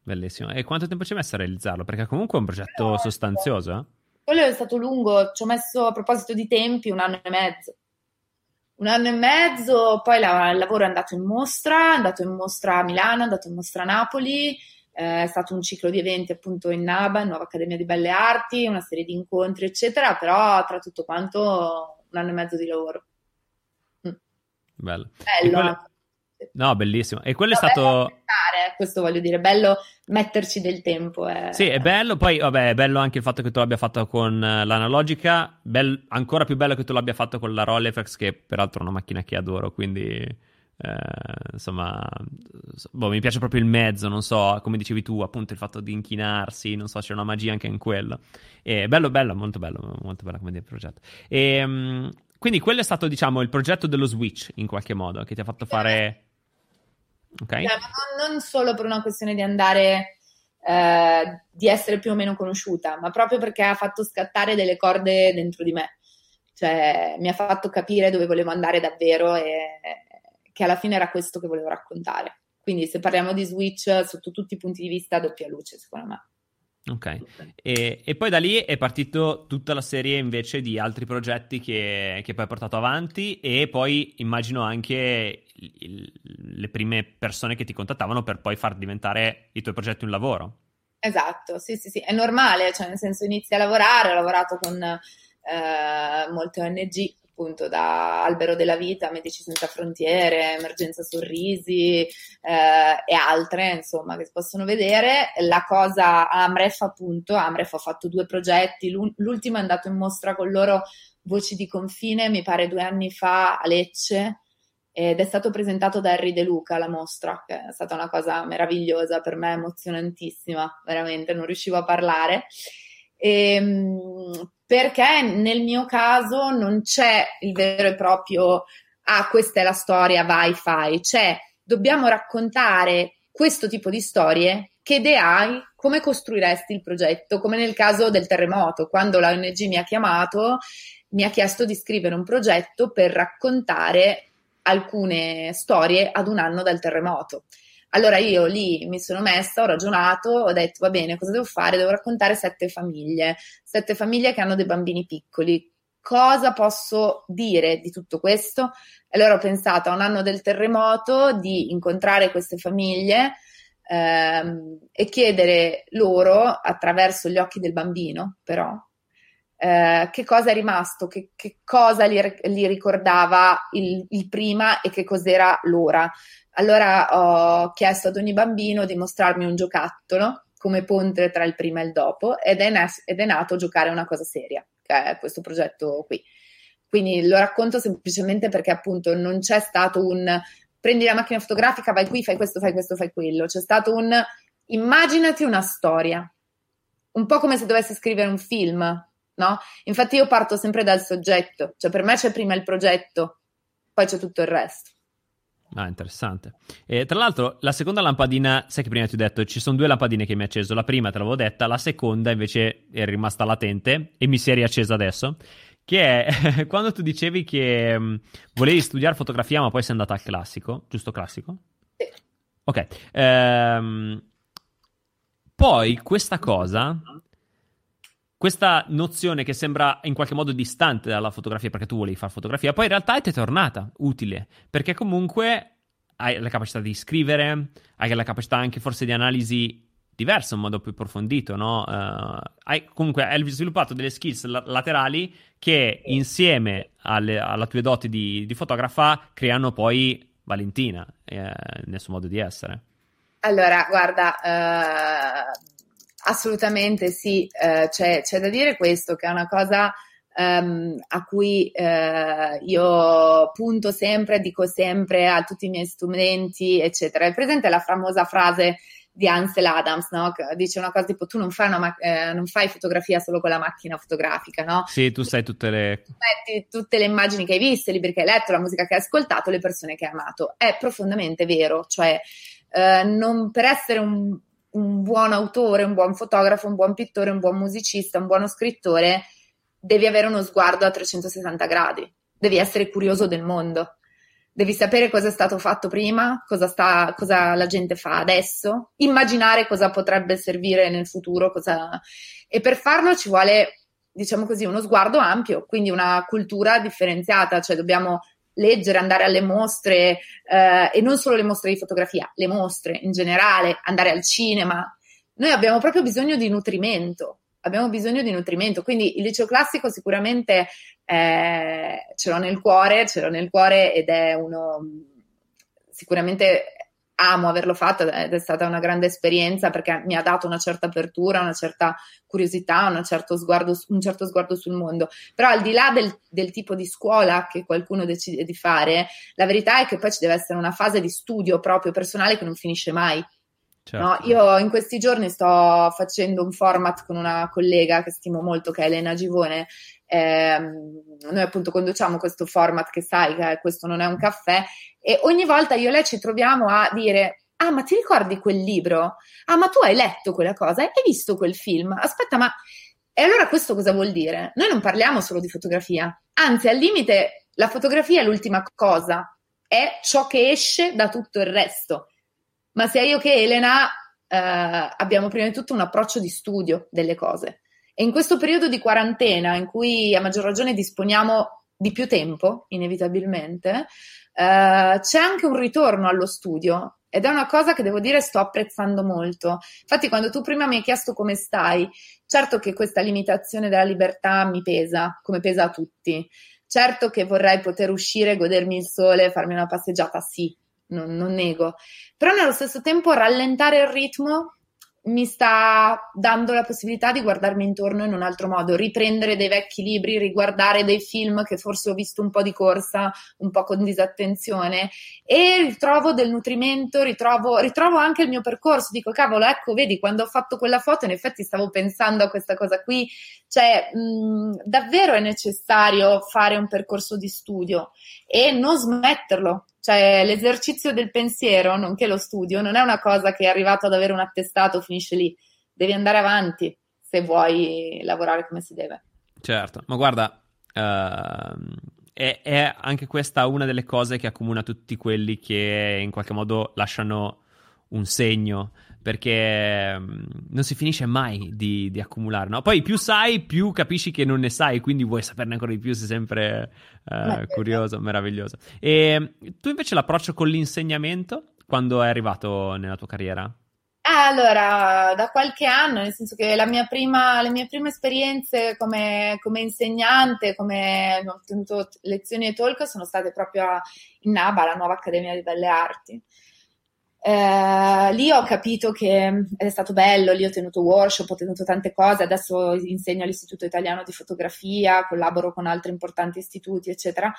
Bellissimo. E quanto tempo ci hai messo a realizzarlo? Perché comunque è un progetto sostanzioso. Quello è stato lungo, ci ho messo, a proposito di tempi, 1 anno e mezzo. 1 anno e mezzo, poi il lavoro è andato in mostra a Milano, è andato in mostra a Napoli. È stato un ciclo di eventi appunto in NABA, Nuova Accademia di Belle Arti, una serie di incontri eccetera, però tra tutto quanto 1 anno e mezzo di lavoro. Bello. No, bellissimo. E quello è stato questo, voglio dire, bello metterci del tempo. Sì, è bello. Poi vabbè, è bello anche il fatto che tu l'abbia fatto con l'analogica, ancora più bello che tu l'abbia fatto con la Rolleiflex, che peraltro è una macchina che adoro, quindi insomma, mi piace proprio il mezzo, non so, come dicevi tu, appunto il fatto di inchinarsi, non so, c'è una magia anche in quello. E bello, molto bello, molto bella come dire progetto. E quindi quello è stato, diciamo, il progetto dello switch in qualche modo che ti ha fatto fare. Okay. Non solo per una questione di andare di essere più o meno conosciuta, ma proprio perché ha fatto scattare delle corde dentro di me, cioè mi ha fatto capire dove volevo andare davvero e che alla fine era questo che volevo raccontare. Quindi se parliamo di switch, sotto tutti i punti di vista, doppia luce, secondo me. Ok. E poi da lì è partito tutta la serie invece di altri progetti che poi hai portato avanti, e poi immagino anche le prime persone che ti contattavano per poi far diventare i tuoi progetti un lavoro. Esatto, sì, è normale, cioè nel senso inizi a lavorare, ho lavorato con molte ONG, appunto da Albero della Vita, Medici Senza Frontiere, Emergenza Sorrisi e altre, insomma, che si possono vedere. La cosa Amref ha fatto 2 progetti, l'ultimo è andato in mostra con loro, Voci di confine, mi pare 2 anni fa a Lecce, ed è stato presentato da Henry De Luca la mostra, che è stata una cosa meravigliosa per me, emozionantissima, veramente, non riuscivo a parlare. Perché nel mio caso non c'è il vero e proprio questa è la storia, vai, fai. Cioè, dobbiamo raccontare questo tipo di storie, che idee hai, come costruiresti il progetto, come nel caso del terremoto, quando la ONG mi ha chiamato, mi ha chiesto di scrivere un progetto per raccontare alcune storie ad un anno dal terremoto. Allora io lì mi sono messa, ho ragionato, ho detto va bene, cosa devo fare? Devo raccontare 7 famiglie che hanno dei bambini piccoli. Cosa posso dire di tutto questo? Allora ho pensato a un anno del terremoto di incontrare queste famiglie e chiedere loro, attraverso gli occhi del bambino però, che cosa è rimasto, che cosa li ricordava il prima e che cos'era l'ora. Allora ho chiesto ad ogni bambino di mostrarmi un giocattolo come ponte tra il prima e il dopo ed è nato Giocare una cosa seria, che è questo progetto qui. Quindi lo racconto semplicemente perché appunto non c'è stato un prendi la macchina fotografica, vai qui, fai questo, fai quello. C'è stato un immaginati una storia, un po' come se dovessi scrivere un film, no? Infatti io parto sempre dal soggetto, cioè per me c'è prima il progetto, poi c'è tutto il resto. Ah, interessante. E tra l'altro la seconda lampadina, sai che prima ti ho detto ci sono due lampadine che mi ha acceso, la prima te l'avevo detta, la seconda invece è rimasta latente e mi si è riaccesa adesso, che è quando tu dicevi che volevi studiare fotografia ma poi sei andata al classico, giusto? Classico? Sì. Ok. Poi questa nozione che sembra in qualche modo distante dalla fotografia perché tu volevi fare fotografia, poi in realtà ti è tornata utile perché comunque hai la capacità di scrivere, hai la capacità anche forse di analisi diversa, in modo più approfondito, no? Hai sviluppato delle skills laterali che insieme alla tue doti di fotografa creano poi Valentina nel suo modo di essere. Allora, guarda... Assolutamente sì, c'è da dire questo, che è una cosa a cui io punto sempre, dico sempre a tutti i miei studenti, eccetera. È presente la famosa frase di Ansel Adams, no? Che dice una cosa tipo: tu non fai fotografia solo con la macchina fotografica, no? Sì, tu sai tutte le immagini che hai visto, i libri che hai letto, la musica che hai ascoltato, le persone che hai amato. È profondamente vero, cioè non per essere un buon autore, un buon fotografo, un buon pittore, un buon musicista, un buono scrittore, devi avere uno sguardo a 360 gradi, devi essere curioso del mondo, devi sapere cosa è stato fatto prima, cosa la gente fa adesso, immaginare cosa potrebbe servire nel futuro, e per farlo ci vuole, diciamo così, uno sguardo ampio, quindi una cultura differenziata, cioè dobbiamo leggere, andare alle mostre e non solo le mostre di fotografia, le mostre in generale, andare al cinema. Noi abbiamo proprio bisogno di nutrimento, quindi il liceo classico sicuramente ce l'ho nel cuore ed è uno, sicuramente amo averlo fatto ed è stata una grande esperienza perché mi ha dato una certa apertura, una certa curiosità, un certo sguardo sul mondo. Però al di là del tipo di scuola che qualcuno decide di fare, la verità è che poi ci deve essere una fase di studio proprio personale che non finisce mai. Certo. No? Io in questi giorni sto facendo un format con una collega che stimo molto, che è Elena Givone. Noi appunto conduciamo questo format che sai che questo non è un caffè, e ogni volta io e lei ci troviamo a dire: ah, ma ti ricordi quel libro? Ah, ma tu hai letto quella cosa? Hai visto quel film? Aspetta, ma... E allora questo cosa vuol dire? Noi non parliamo solo di fotografia, anzi al limite la fotografia è l'ultima cosa, è ciò che esce da tutto il resto. Ma sia io che Elena abbiamo prima di tutto un approccio di studio delle cose. E in questo periodo di quarantena, in cui a maggior ragione disponiamo di più tempo, inevitabilmente, c'è anche un ritorno allo studio, ed è una cosa che devo dire sto apprezzando molto. Infatti quando tu prima mi hai chiesto come stai, certo che questa limitazione della libertà mi pesa, come pesa a tutti. Certo che vorrei poter uscire, godermi il sole, farmi una passeggiata, sì, non nego. Però nello stesso tempo rallentare il ritmo mi sta dando la possibilità di guardarmi intorno in un altro modo, riprendere dei vecchi libri, riguardare dei film che forse ho visto un po' di corsa, un po' con disattenzione, e ritrovo del nutrimento, ritrovo anche il mio percorso, dico cavolo, ecco, vedi, quando ho fatto quella foto in effetti stavo pensando a questa cosa qui, cioè davvero è necessario fare un percorso di studio e non smetterlo. Cioè l'esercizio del pensiero, nonché lo studio, non è una cosa che è arrivato ad avere un attestato, finisce lì. Devi andare avanti se vuoi lavorare come si deve. Certo, ma guarda, è anche questa una delle cose che accomuna tutti quelli che in qualche modo lasciano un segno, perché non si finisce mai di accumulare, no? Poi più sai, più capisci che non ne sai, quindi vuoi saperne ancora di più, sei sempre curioso, meraviglioso. E tu invece l'approccio con l'insegnamento, quando è arrivato nella tua carriera? Allora, da qualche anno, nel senso che le mie prime esperienze come insegnante, come ho tenuto lezioni e talk, sono state proprio in NABA, la Nuova Accademia di Belle Arti. Lì ho capito che è stato bello, lì ho tenuto workshop, ho tenuto tante cose, adesso insegno all'Istituto Italiano di Fotografia, collaboro con altri importanti istituti, eccetera.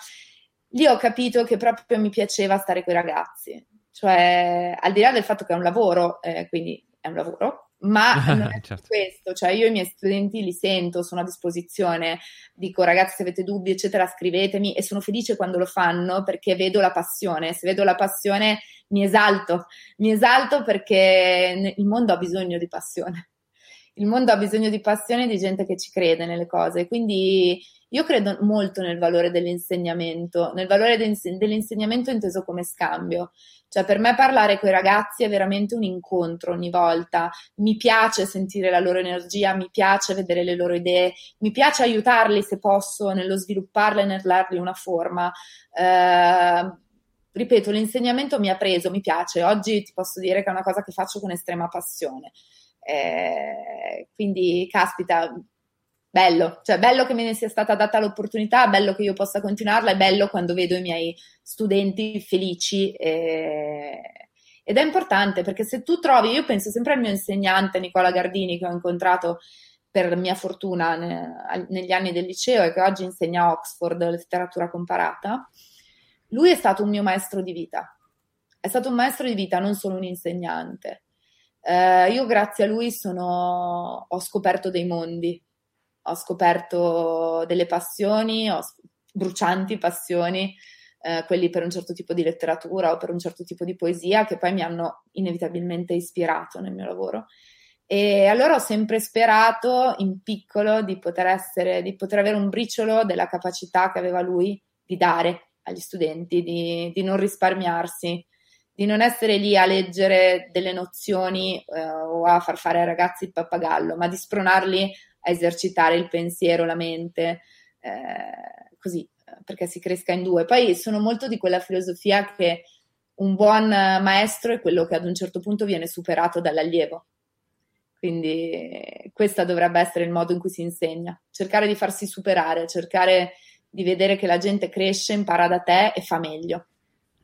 Lì ho capito che proprio mi piaceva stare coi ragazzi, cioè al di là del fatto che è un lavoro, quindi è un lavoro, ma non è certo questo, cioè io i miei studenti li sento, sono a disposizione, dico ragazzi se avete dubbi eccetera scrivetemi, e sono felice quando lo fanno perché vedo la passione, se vedo la passione mi esalto perché il mondo ha bisogno di passione, il mondo ha bisogno di passione e di gente che ci crede nelle cose, quindi io credo molto nel valore dell'insegnamento, nel valore dell'insegnamento inteso come scambio. Cioè per me parlare con i ragazzi è veramente un incontro ogni volta, mi piace sentire la loro energia, mi piace vedere le loro idee, mi piace aiutarli se posso nello svilupparle, nel dargli una forma, ripeto l'insegnamento mi ha preso, mi piace, oggi ti posso dire che è una cosa che faccio con estrema passione, quindi caspita… Bello, cioè bello che me ne sia stata data l'opportunità, bello che io possa continuarla, è bello quando vedo i miei studenti felici ed è importante perché se tu trovi, io penso sempre al mio insegnante Nicola Gardini che ho incontrato per mia fortuna negli anni del liceo e che oggi insegna a Oxford letteratura comparata, lui è stato un mio maestro di vita, è stato un maestro di vita, non solo un insegnante, io grazie a lui ho scoperto dei mondi, ho scoperto delle passioni, brucianti passioni, quelli per un certo tipo di letteratura o per un certo tipo di poesia che poi mi hanno inevitabilmente ispirato nel mio lavoro. E allora ho sempre sperato in piccolo di poter avere un briciolo della capacità che aveva lui di dare agli studenti, di non risparmiarsi, di non essere lì a leggere delle nozioni o a far fare ai ragazzi il pappagallo, ma di spronarli a esercitare il pensiero, la mente, così, perché si cresca in due. Poi sono molto di quella filosofia che un buon maestro è quello che ad un certo punto viene superato dall'allievo. Quindi questo dovrebbe essere il modo in cui si insegna. Cercare di farsi superare, cercare di vedere che la gente cresce, impara da te e fa meglio.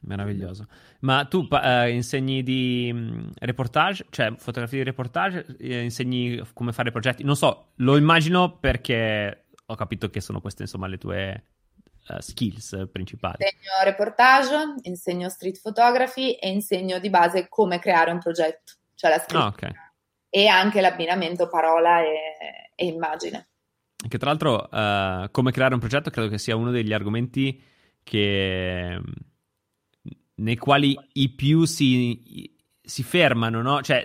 Meraviglioso. Ma tu insegni di reportage, cioè fotografie di reportage, insegni come fare progetti, non so, lo immagino perché ho capito che sono queste insomma le tue skills principali. Insegno reportage, insegno street photography e insegno di base come creare un progetto, cioè la scrittura e anche l'abbinamento parola e immagine. Che tra l'altro come creare un progetto credo che sia uno degli argomenti che... nei quali i più si fermano, no? Cioè,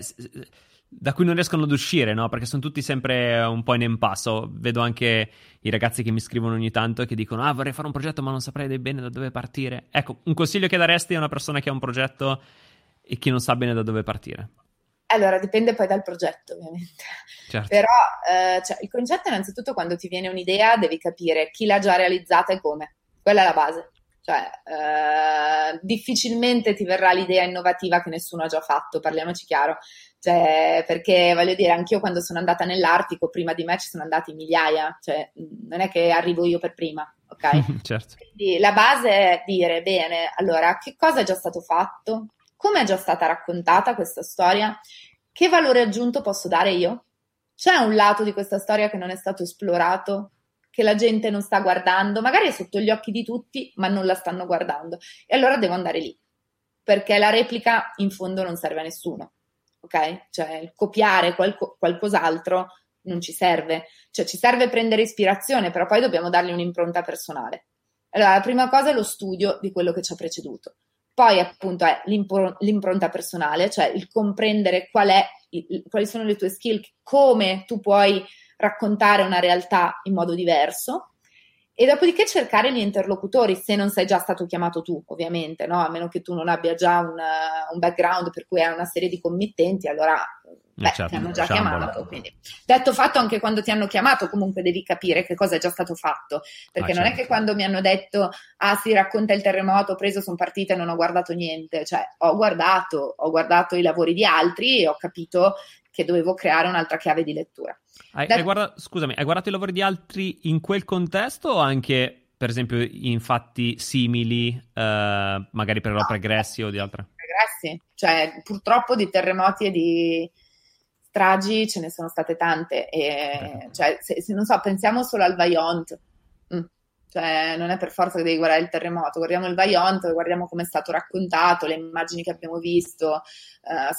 da cui non riescono ad uscire, no? Perché sono tutti sempre un po' in impasso. Vedo anche i ragazzi che mi scrivono ogni tanto e che dicono vorrei fare un progetto ma non saprei bene da dove partire. Ecco, un consiglio che daresti a una persona che ha un progetto e che non sa bene da dove partire? Allora, dipende poi dal progetto, ovviamente. Certo. Però cioè, il concetto è innanzitutto quando ti viene un'idea devi capire chi l'ha già realizzata e come. Quella è la base. Cioè, difficilmente ti verrà l'idea innovativa che nessuno ha già fatto, parliamoci chiaro, cioè, perché voglio dire, anch'io quando sono andata nell'Artico, prima di me ci sono andati migliaia, cioè non è che arrivo io per prima, ok? Certo. Quindi la base è dire, bene, allora, che cosa è già stato fatto? Come è già stata raccontata questa storia? Che valore aggiunto posso dare io? C'è un lato di questa storia che non è stato esplorato? Che la gente non sta guardando, magari è sotto gli occhi di tutti, ma non la stanno guardando. E allora devo andare lì, perché la replica in fondo non serve a nessuno, ok? Cioè il copiare qualcos'altro non ci serve. Cioè ci serve prendere ispirazione, però poi dobbiamo dargli un'impronta personale. Allora la prima cosa è lo studio di quello che ci ha preceduto. Poi appunto è l'impronta personale, cioè il comprendere quali sono le tue skill, come tu puoi raccontare una realtà in modo diverso, E dopodiché cercare gli interlocutori, se non sei già stato chiamato tu, ovviamente, no? A meno che tu non abbia già un background per cui hai una serie di committenti, allora ti hanno già chiamato. Quindi. Detto fatto, anche quando ti hanno chiamato comunque devi capire che cosa è già stato fatto, perché non è che quando mi hanno detto si racconta il terremoto, ho preso, sono partita e non ho guardato niente, cioè ho guardato i lavori di altri e ho capito che dovevo creare un'altra chiave di lettura. Hai guardato i lavori di altri in quel contesto o anche, per esempio, in fatti simili, magari per opere egressi o di altre? Egressi, cioè purtroppo di terremoti e di stragi ce ne sono state tante. E, cioè, se non so, pensiamo solo al Vajont. Cioè, non è per forza che devi guardare il terremoto, guardiamo il Vajont, guardiamo come è stato raccontato, le immagini che abbiamo visto,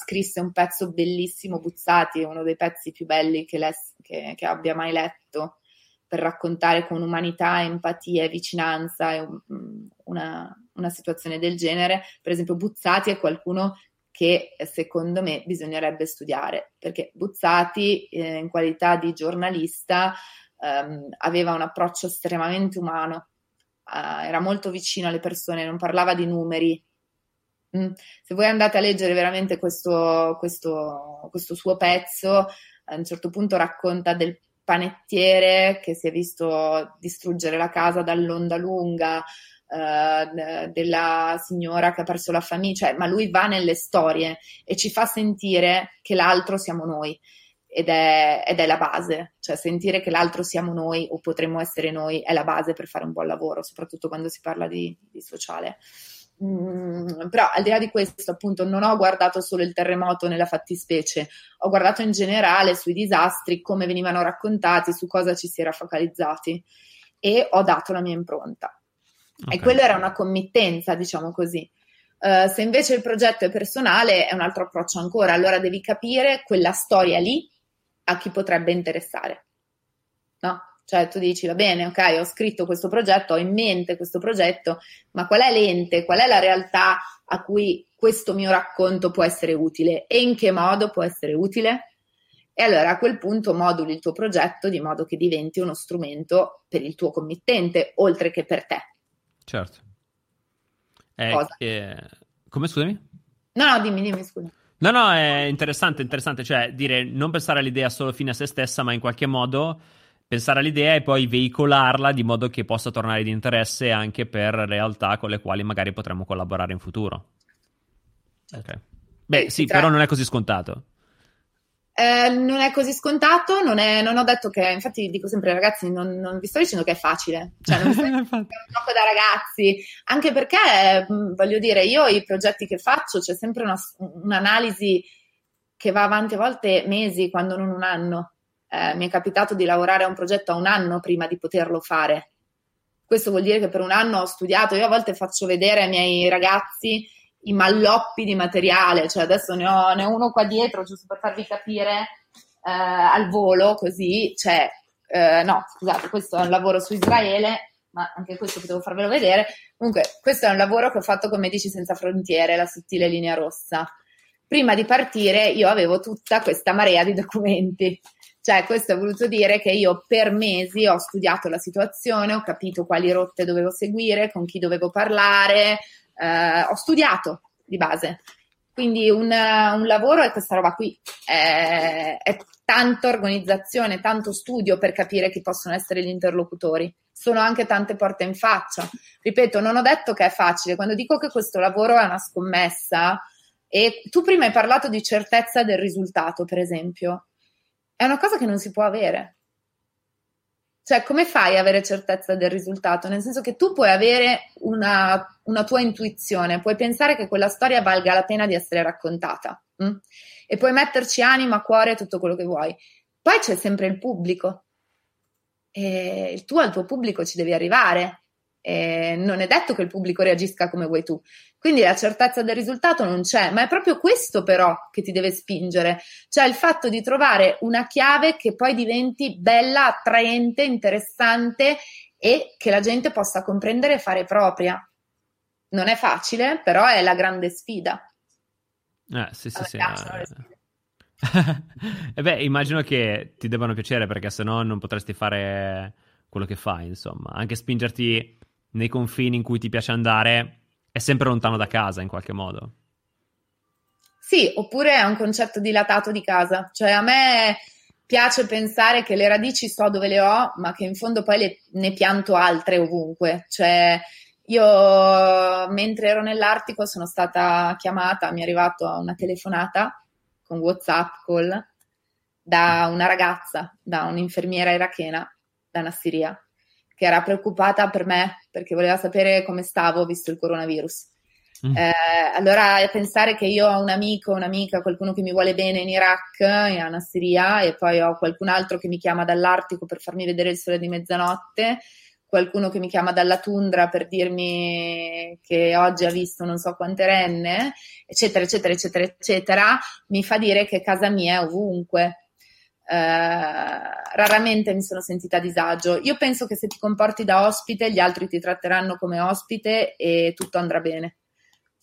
scrisse un pezzo bellissimo Buzzati, uno dei pezzi più belli che abbia mai letto, per raccontare con umanità, empatia e vicinanza una situazione del genere. Per esempio Buzzati è qualcuno che secondo me bisognerebbe studiare, perché Buzzati in qualità di giornalista aveva un approccio estremamente umano, era molto vicino alle persone, non parlava di numeri. Se voi andate a leggere veramente questo suo pezzo, a un certo punto racconta del panettiere che si è visto distruggere la casa dall'onda lunga, della signora che ha perso la famiglia, ma lui va nelle storie e ci fa sentire che l'altro siamo noi. Ed è la base, cioè sentire che l'altro siamo noi o potremmo essere noi è la base per fare un buon lavoro, soprattutto quando si parla di sociale. Però al di là di questo, appunto, non ho guardato solo il terremoto nella fattispecie, ho guardato in generale sui disastri, come venivano raccontati, su cosa ci si era focalizzati, e ho dato la mia impronta. Okay. E quello era una committenza, diciamo così. Se invece il progetto è personale è un altro approccio ancora, allora devi capire quella storia lì a chi potrebbe interessare, no? Cioè tu dici, va bene, ok, ho scritto questo progetto, ho in mente questo progetto, ma qual è l'ente, qual è la realtà a cui questo mio racconto può essere utile e in che modo può essere utile? E allora a quel punto moduli il tuo progetto di modo che diventi uno strumento per il tuo committente, oltre che per te. Certo. Come, scusami? No, dimmi, scusa. No, è interessante, cioè dire non pensare all'idea solo fine a se stessa, ma in qualche modo pensare all'idea e poi veicolarla di modo che possa tornare di interesse anche per realtà con le quali magari potremmo collaborare in futuro. Okay. Beh, sì, però non è così scontato. Non è così scontato, non ho detto che, infatti dico sempre ragazzi, non vi sto dicendo che è facile, cioè non vi sto dicendo che è un gioco da ragazzi, anche perché voglio dire, io i progetti che faccio c'è sempre un'analisi che va avanti a volte mesi, quando non un anno. Mi è capitato di lavorare a un progetto a un anno prima di poterlo fare. Questo vuol dire che per un anno ho studiato. Io a volte faccio vedere ai miei ragazzi i malloppi di materiale, cioè adesso ne ho uno qua dietro, giusto per farvi capire al volo, così, cioè, no, scusate, questo è un lavoro su Israele, ma anche questo potevo farvelo vedere. Comunque, questo è un lavoro che ho fatto con Medici Senza Frontiere, la sottile linea rossa. Prima di partire io avevo tutta questa marea di documenti, cioè questo ha voluto dire che io per mesi ho studiato la situazione, ho capito quali rotte dovevo seguire, con chi dovevo parlare. Ho studiato di base, quindi un lavoro è questa roba qui, è tanta organizzazione, tanto studio per capire chi possono essere gli interlocutori, sono anche tante porte in faccia. Ripeto, non ho detto che è facile, quando dico che questo lavoro è una scommessa, e tu prima hai parlato di certezza del risultato, per esempio, è una cosa che non si può avere. Cioè, come fai ad avere certezza del risultato? Nel senso che tu puoi avere una tua intuizione, puoi pensare che quella storia valga la pena di essere raccontata, e puoi metterci anima, cuore, tutto quello che vuoi. Poi c'è sempre il pubblico, e tu al tuo pubblico ci devi arrivare, e non è detto che il pubblico reagisca come vuoi tu. Quindi la certezza del risultato non c'è, ma è proprio questo però che ti deve spingere, cioè il fatto di trovare una chiave che poi diventi bella, attraente, interessante e che la gente possa comprendere e fare propria. Non è facile, però è la grande sfida. Sì. E beh, immagino che ti debbano piacere, perché sennò non potresti fare quello che fai, insomma. Anche spingerti nei confini in cui ti piace andare è sempre lontano da casa, in qualche modo. Sì, oppure è un concetto dilatato di casa. Cioè, a me piace pensare che le radici so dove le ho, ma che in fondo poi ne pianto altre ovunque. Cioè, io mentre ero nell'Artico sono stata chiamata, mi è arrivato una telefonata con WhatsApp call da una ragazza, da un'infermiera irachena, da Nassiria, che era preoccupata per me perché voleva sapere come stavo visto il coronavirus. Allora pensare che io ho un amico, un'amica, qualcuno che mi vuole bene in Iraq, in Nassiria, e poi ho qualcun altro che mi chiama dall'Artico per farmi vedere il sole di mezzanotte, qualcuno che mi chiama dalla tundra per dirmi che oggi ha visto non so quante renne, eccetera, eccetera, eccetera, eccetera, mi fa dire che casa mia è ovunque. Raramente mi sono sentita a disagio. Io penso che se ti comporti da ospite, gli altri ti tratteranno come ospite e tutto andrà bene.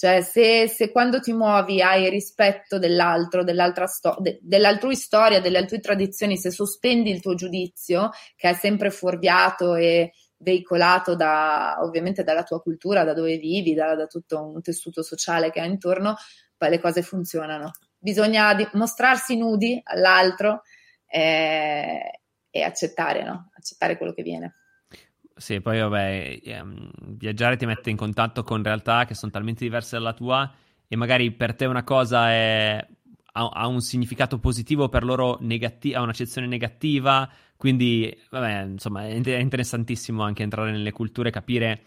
Cioè, se quando ti muovi hai rispetto dell'altro, dell'altrui storia, delle altrui tradizioni, se sospendi il tuo giudizio, che è sempre fuorviato e veicolato ovviamente dalla tua cultura, da dove vivi, da tutto un tessuto sociale che hai intorno, poi le cose funzionano. Bisogna mostrarsi nudi all'altro e accettare, no? Accettare quello che viene. Sì, poi vabbè, viaggiare ti mette in contatto con realtà che sono talmente diverse dalla tua, e magari per te una cosa ha un significato positivo, per loro ha un'accezione negativa, quindi vabbè, insomma, è interessantissimo anche entrare nelle culture e capire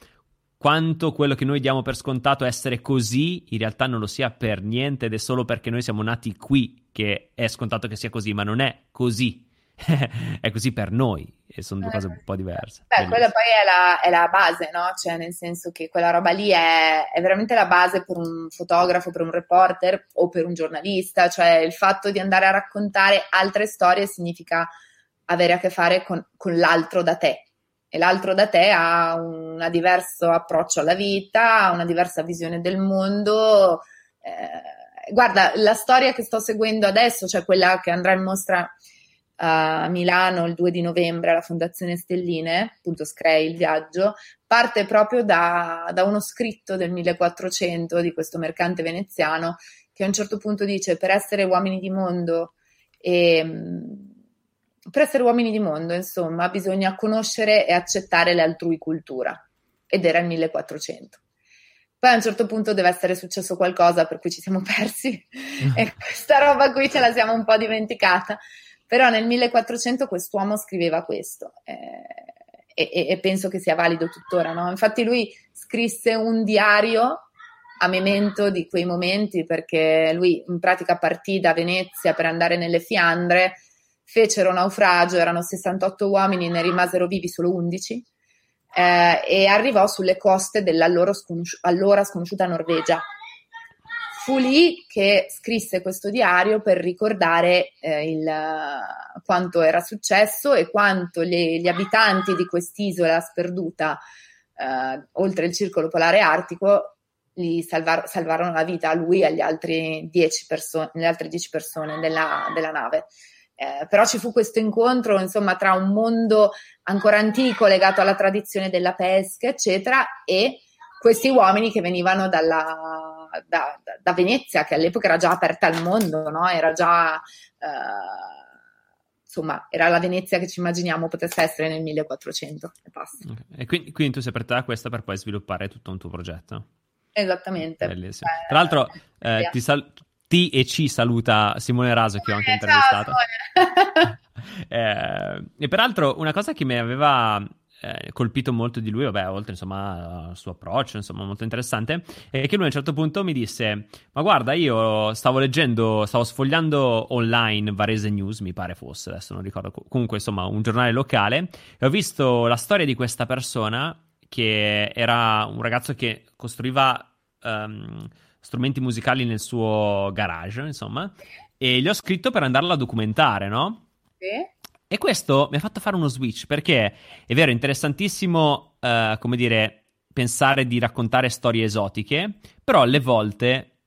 quanto quello che noi diamo per scontato essere così in realtà non lo sia per niente, ed è solo perché noi siamo nati qui che è scontato che sia così, ma non è così. È così per noi, e sono due cose un po' diverse. Beh, quella poi è la base, no? Cioè, nel senso che quella roba lì è veramente la base per un fotografo, per un reporter o per un giornalista. Cioè, il fatto di andare a raccontare altre storie significa avere a che fare con l'altro da te, e l'altro da te ha un diverso approccio alla vita, una diversa visione del mondo. Guarda, la storia che sto seguendo adesso, cioè quella che andrà in mostra a Milano il 2 di novembre alla Fondazione Stelline, appunto Screi il Viaggio, parte proprio da uno scritto del 1400 di questo mercante veneziano che a un certo punto dice: per essere uomini di mondo, insomma, bisogna conoscere e accettare l'altrui cultura, ed era il 1400. Poi a un certo punto deve essere successo qualcosa per cui ci siamo persi e questa roba qui ce la siamo un po' dimenticata. Però nel 1400 quest'uomo scriveva questo, e penso che sia valido tuttora, no? Infatti lui scrisse un diario a memento di quei momenti, perché lui in pratica partì da Venezia per andare nelle Fiandre, fecero naufragio, erano 68 uomini, ne rimasero vivi solo 11, e arrivò sulle coste dell'allora sconosciuta Norvegia. Fu lì che scrisse questo diario per ricordare quanto era successo e quanto gli abitanti di quest'isola sperduta oltre il circolo polare artico gli salvarono la vita, a lui e agli altri 10 persone della nave. Però ci fu questo incontro, insomma, tra un mondo ancora antico legato alla tradizione della pesca, eccetera, e questi uomini che venivano da Venezia, che all'epoca era già aperta al mondo, no? Era già insomma, era la Venezia che ci immaginiamo potesse essere nel 1400 e passa. Okay. E quindi tu sei aperta a questa per poi sviluppare tutto un tuo progetto. Esattamente. Bellissimo. Tra l'altro ti e ci saluta Simone Raso, che ho anche intervistato. Ciao, e peraltro una cosa che mi aveva colpito molto di lui, vabbè, oltre insomma al suo approccio, insomma, molto interessante, è che lui a un certo punto mi disse: ma guarda, io stavo sfogliando online Varese News, mi pare fosse, adesso non ricordo, comunque insomma un giornale locale, e ho visto la storia di questa persona che era un ragazzo che costruiva strumenti musicali nel suo garage, insomma, e gli ho scritto per andarla a documentare, no? Sì. E questo mi ha fatto fare uno switch, perché è vero, è interessantissimo, come dire, pensare di raccontare storie esotiche, però alle volte,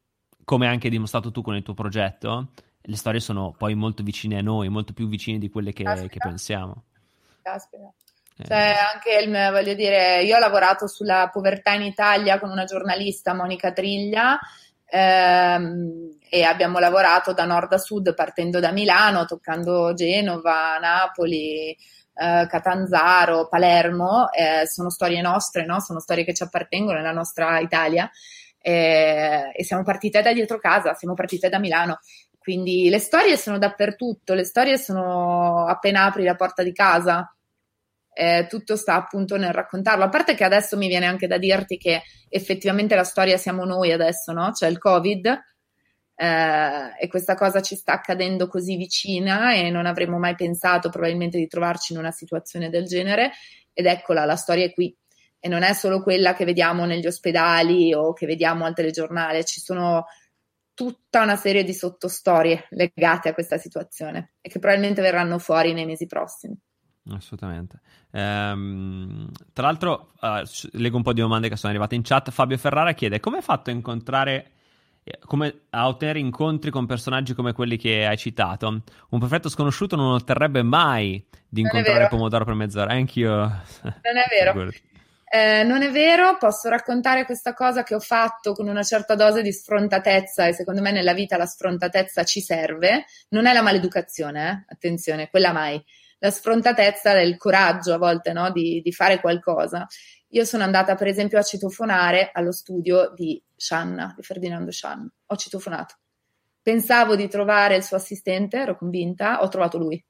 come anche dimostrato tu con il tuo progetto, le storie sono poi molto vicine a noi, molto più vicine di quelle che pensiamo. Caspita. Cioè, anche voglio dire, io ho lavorato sulla povertà in Italia con una giornalista, Monica Triglia, e abbiamo lavorato da nord a sud, partendo da Milano, toccando Genova, Napoli, Catanzaro, Palermo. Sono storie nostre, no? Sono storie che ci appartengono nella nostra Italia, e siamo partite da dietro casa, siamo partite da Milano. Quindi le storie sono dappertutto, le storie sono appena apri la porta di casa. Tutto sta appunto nel raccontarlo, a parte che adesso mi viene anche da dirti che effettivamente la storia siamo noi adesso, no? C'è il Covid, e questa cosa ci sta accadendo così vicina, e non avremmo mai pensato probabilmente di trovarci in una situazione del genere, ed eccola, la storia è qui, e non è solo quella che vediamo negli ospedali o che vediamo al telegiornale, ci sono tutta una serie di sottostorie legate a questa situazione e che probabilmente verranno fuori nei mesi prossimi. Assolutamente. Tra l'altro, leggo un po' di domande che sono arrivate in chat. Fabio Ferrara chiede: come hai fatto a incontrare, come a ottenere incontri con personaggi come quelli che hai citato? Un perfetto sconosciuto non otterrebbe mai di incontrare Pomodoro per mezz'ora. Anch'io. Non è vero. Non è vero, posso raccontare questa cosa che ho fatto con una certa dose di sfrontatezza, e secondo me nella vita la sfrontatezza ci serve. Non è la maleducazione, eh? Attenzione, quella mai. La sfrontatezza del coraggio a volte, no? Di fare qualcosa. Io sono andata per esempio a citofonare allo studio di Scianna, di Ferdinando Scianna. Ho citofonato. Pensavo di trovare il suo assistente, ero convinta, ho trovato lui.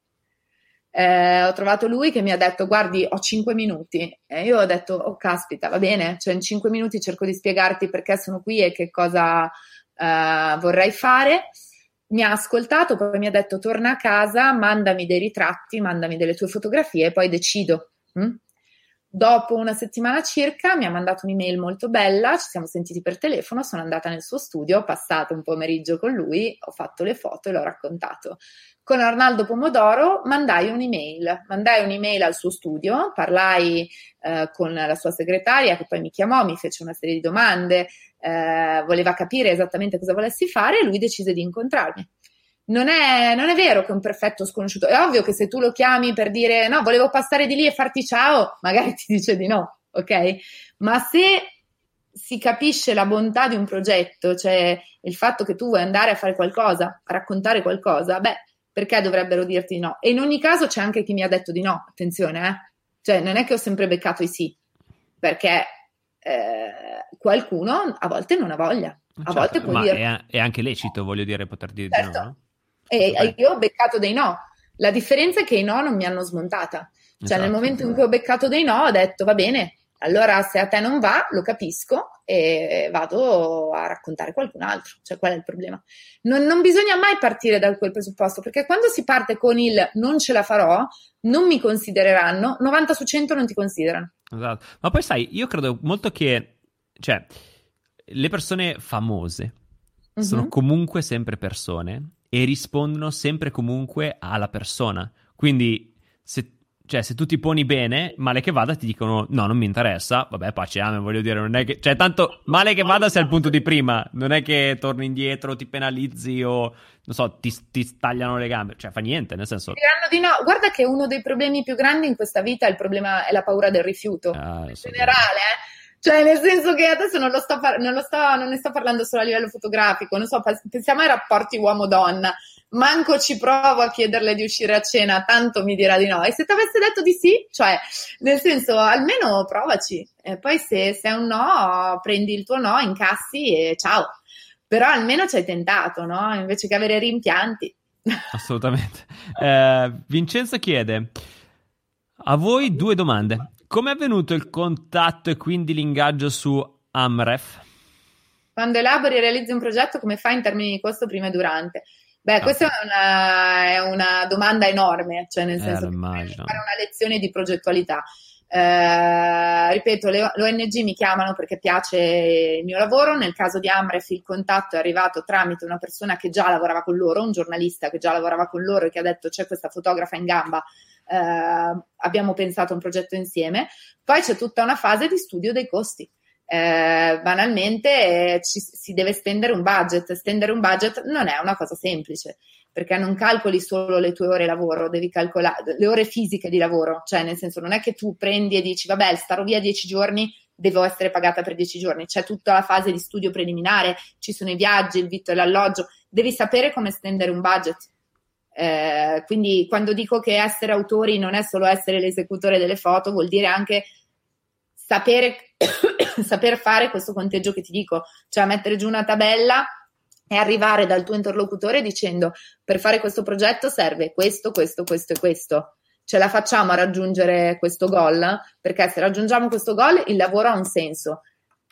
Ho trovato lui che mi ha detto: guardi, ho 5 minuti. E io ho detto: oh caspita, va bene, cioè in 5 minuti cerco di spiegarti perché sono qui e che cosa vorrei fare. Mi ha ascoltato, poi mi ha detto: torna a casa, mandami dei ritratti, mandami delle tue fotografie e poi decido. Dopo una settimana circa mi ha mandato un'email molto bella, ci siamo sentiti per telefono, sono andata nel suo studio, ho passato un pomeriggio con lui, ho fatto le foto e l'ho raccontato. Con Arnaldo Pomodoro mandai un'email al suo studio, parlai con la sua segretaria che poi mi chiamò, mi fece una serie di domande, voleva capire esattamente cosa volessi fare, e lui decise di incontrarmi. Non è vero che è un perfetto sconosciuto, è ovvio che se tu lo chiami per dire no, volevo passare di lì e farti ciao, magari ti dice di no, ok? Ma se si capisce la bontà di un progetto, cioè il fatto che tu vuoi andare a fare qualcosa, a raccontare qualcosa, beh, perché dovrebbero dirti di no? E in ogni caso c'è anche chi mi ha detto di no, attenzione, Cioè non è che ho sempre beccato i sì, perché qualcuno a volte non ha voglia, certo, a volte può dire... Ma è anche lecito, voglio dire, poter dire certo. Di no, no? E okay. Io ho beccato dei no, la differenza è che i no non mi hanno smontata, cioè esatto, nel momento in cui ho beccato dei no ho detto va bene, allora se a te non va lo capisco e vado a raccontare qualcun altro, cioè qual è il problema? Non bisogna mai partire da quel presupposto, perché quando si parte con il non ce la farò, non mi considereranno, 90 su 100 non ti considerano. Esatto, ma poi sai, io credo molto che, cioè, le persone famose sono comunque sempre persone e rispondono sempre comunque alla persona, quindi se tu ti poni bene, male che vada ti dicono no, non mi interessa, vabbè, pace, voglio dire, non è che... Cioè, tanto male che vada sei al punto di prima, non è che torni indietro, ti penalizzi o, non so, ti tagliano le gambe, cioè fa niente, nel senso... Diranno di no, guarda che uno dei problemi più grandi in questa vita è il problema, è la paura del rifiuto, in generale, Cioè nel senso che adesso non ne sto parlando solo a livello fotografico, non so, pensiamo ai rapporti uomo-donna, manco ci provo a chiederle di uscire a cena, tanto mi dirà di no, e se ti avesse detto di sì, cioè nel senso almeno provaci, e poi se è un no prendi il tuo no, incassi e ciao, però almeno ci hai tentato, no? Invece che avere rimpianti. Assolutamente. Vincenzo chiede a voi due domande: come è avvenuto il contatto e quindi l'ingaggio su Amref? Quando elabori e realizzi un progetto, come fai in termini di costo prima e durante? Beh, questa è una domanda enorme, cioè nel senso che fare una lezione di progettualità. Ripeto, le ONG mi chiamano perché piace il mio lavoro. Nel caso di Amref il contatto è arrivato tramite una persona che già lavorava con loro, un giornalista che già lavorava con loro e che ha detto c'è questa fotografa in gamba, abbiamo pensato a un progetto insieme. Poi c'è tutta una fase di studio dei costi. Banalmente si deve stendere un budget, non è una cosa semplice, perché non calcoli solo le tue ore lavoro, devi calcolare le ore fisiche di lavoro, cioè nel senso non è che tu prendi e dici vabbè starò via 10 giorni, devo essere pagata per 10 giorni, c'è tutta la fase di studio preliminare, ci sono i viaggi, il vitto e l'alloggio, devi sapere come stendere un budget. Quindi quando dico che essere autori non è solo essere l'esecutore delle foto, vuol dire anche saper fare questo conteggio che ti dico, cioè mettere giù una tabella e arrivare dal tuo interlocutore dicendo per fare questo progetto serve questo, questo, questo e questo, ce la facciamo a raggiungere questo goal, perché se raggiungiamo questo goal il lavoro ha un senso,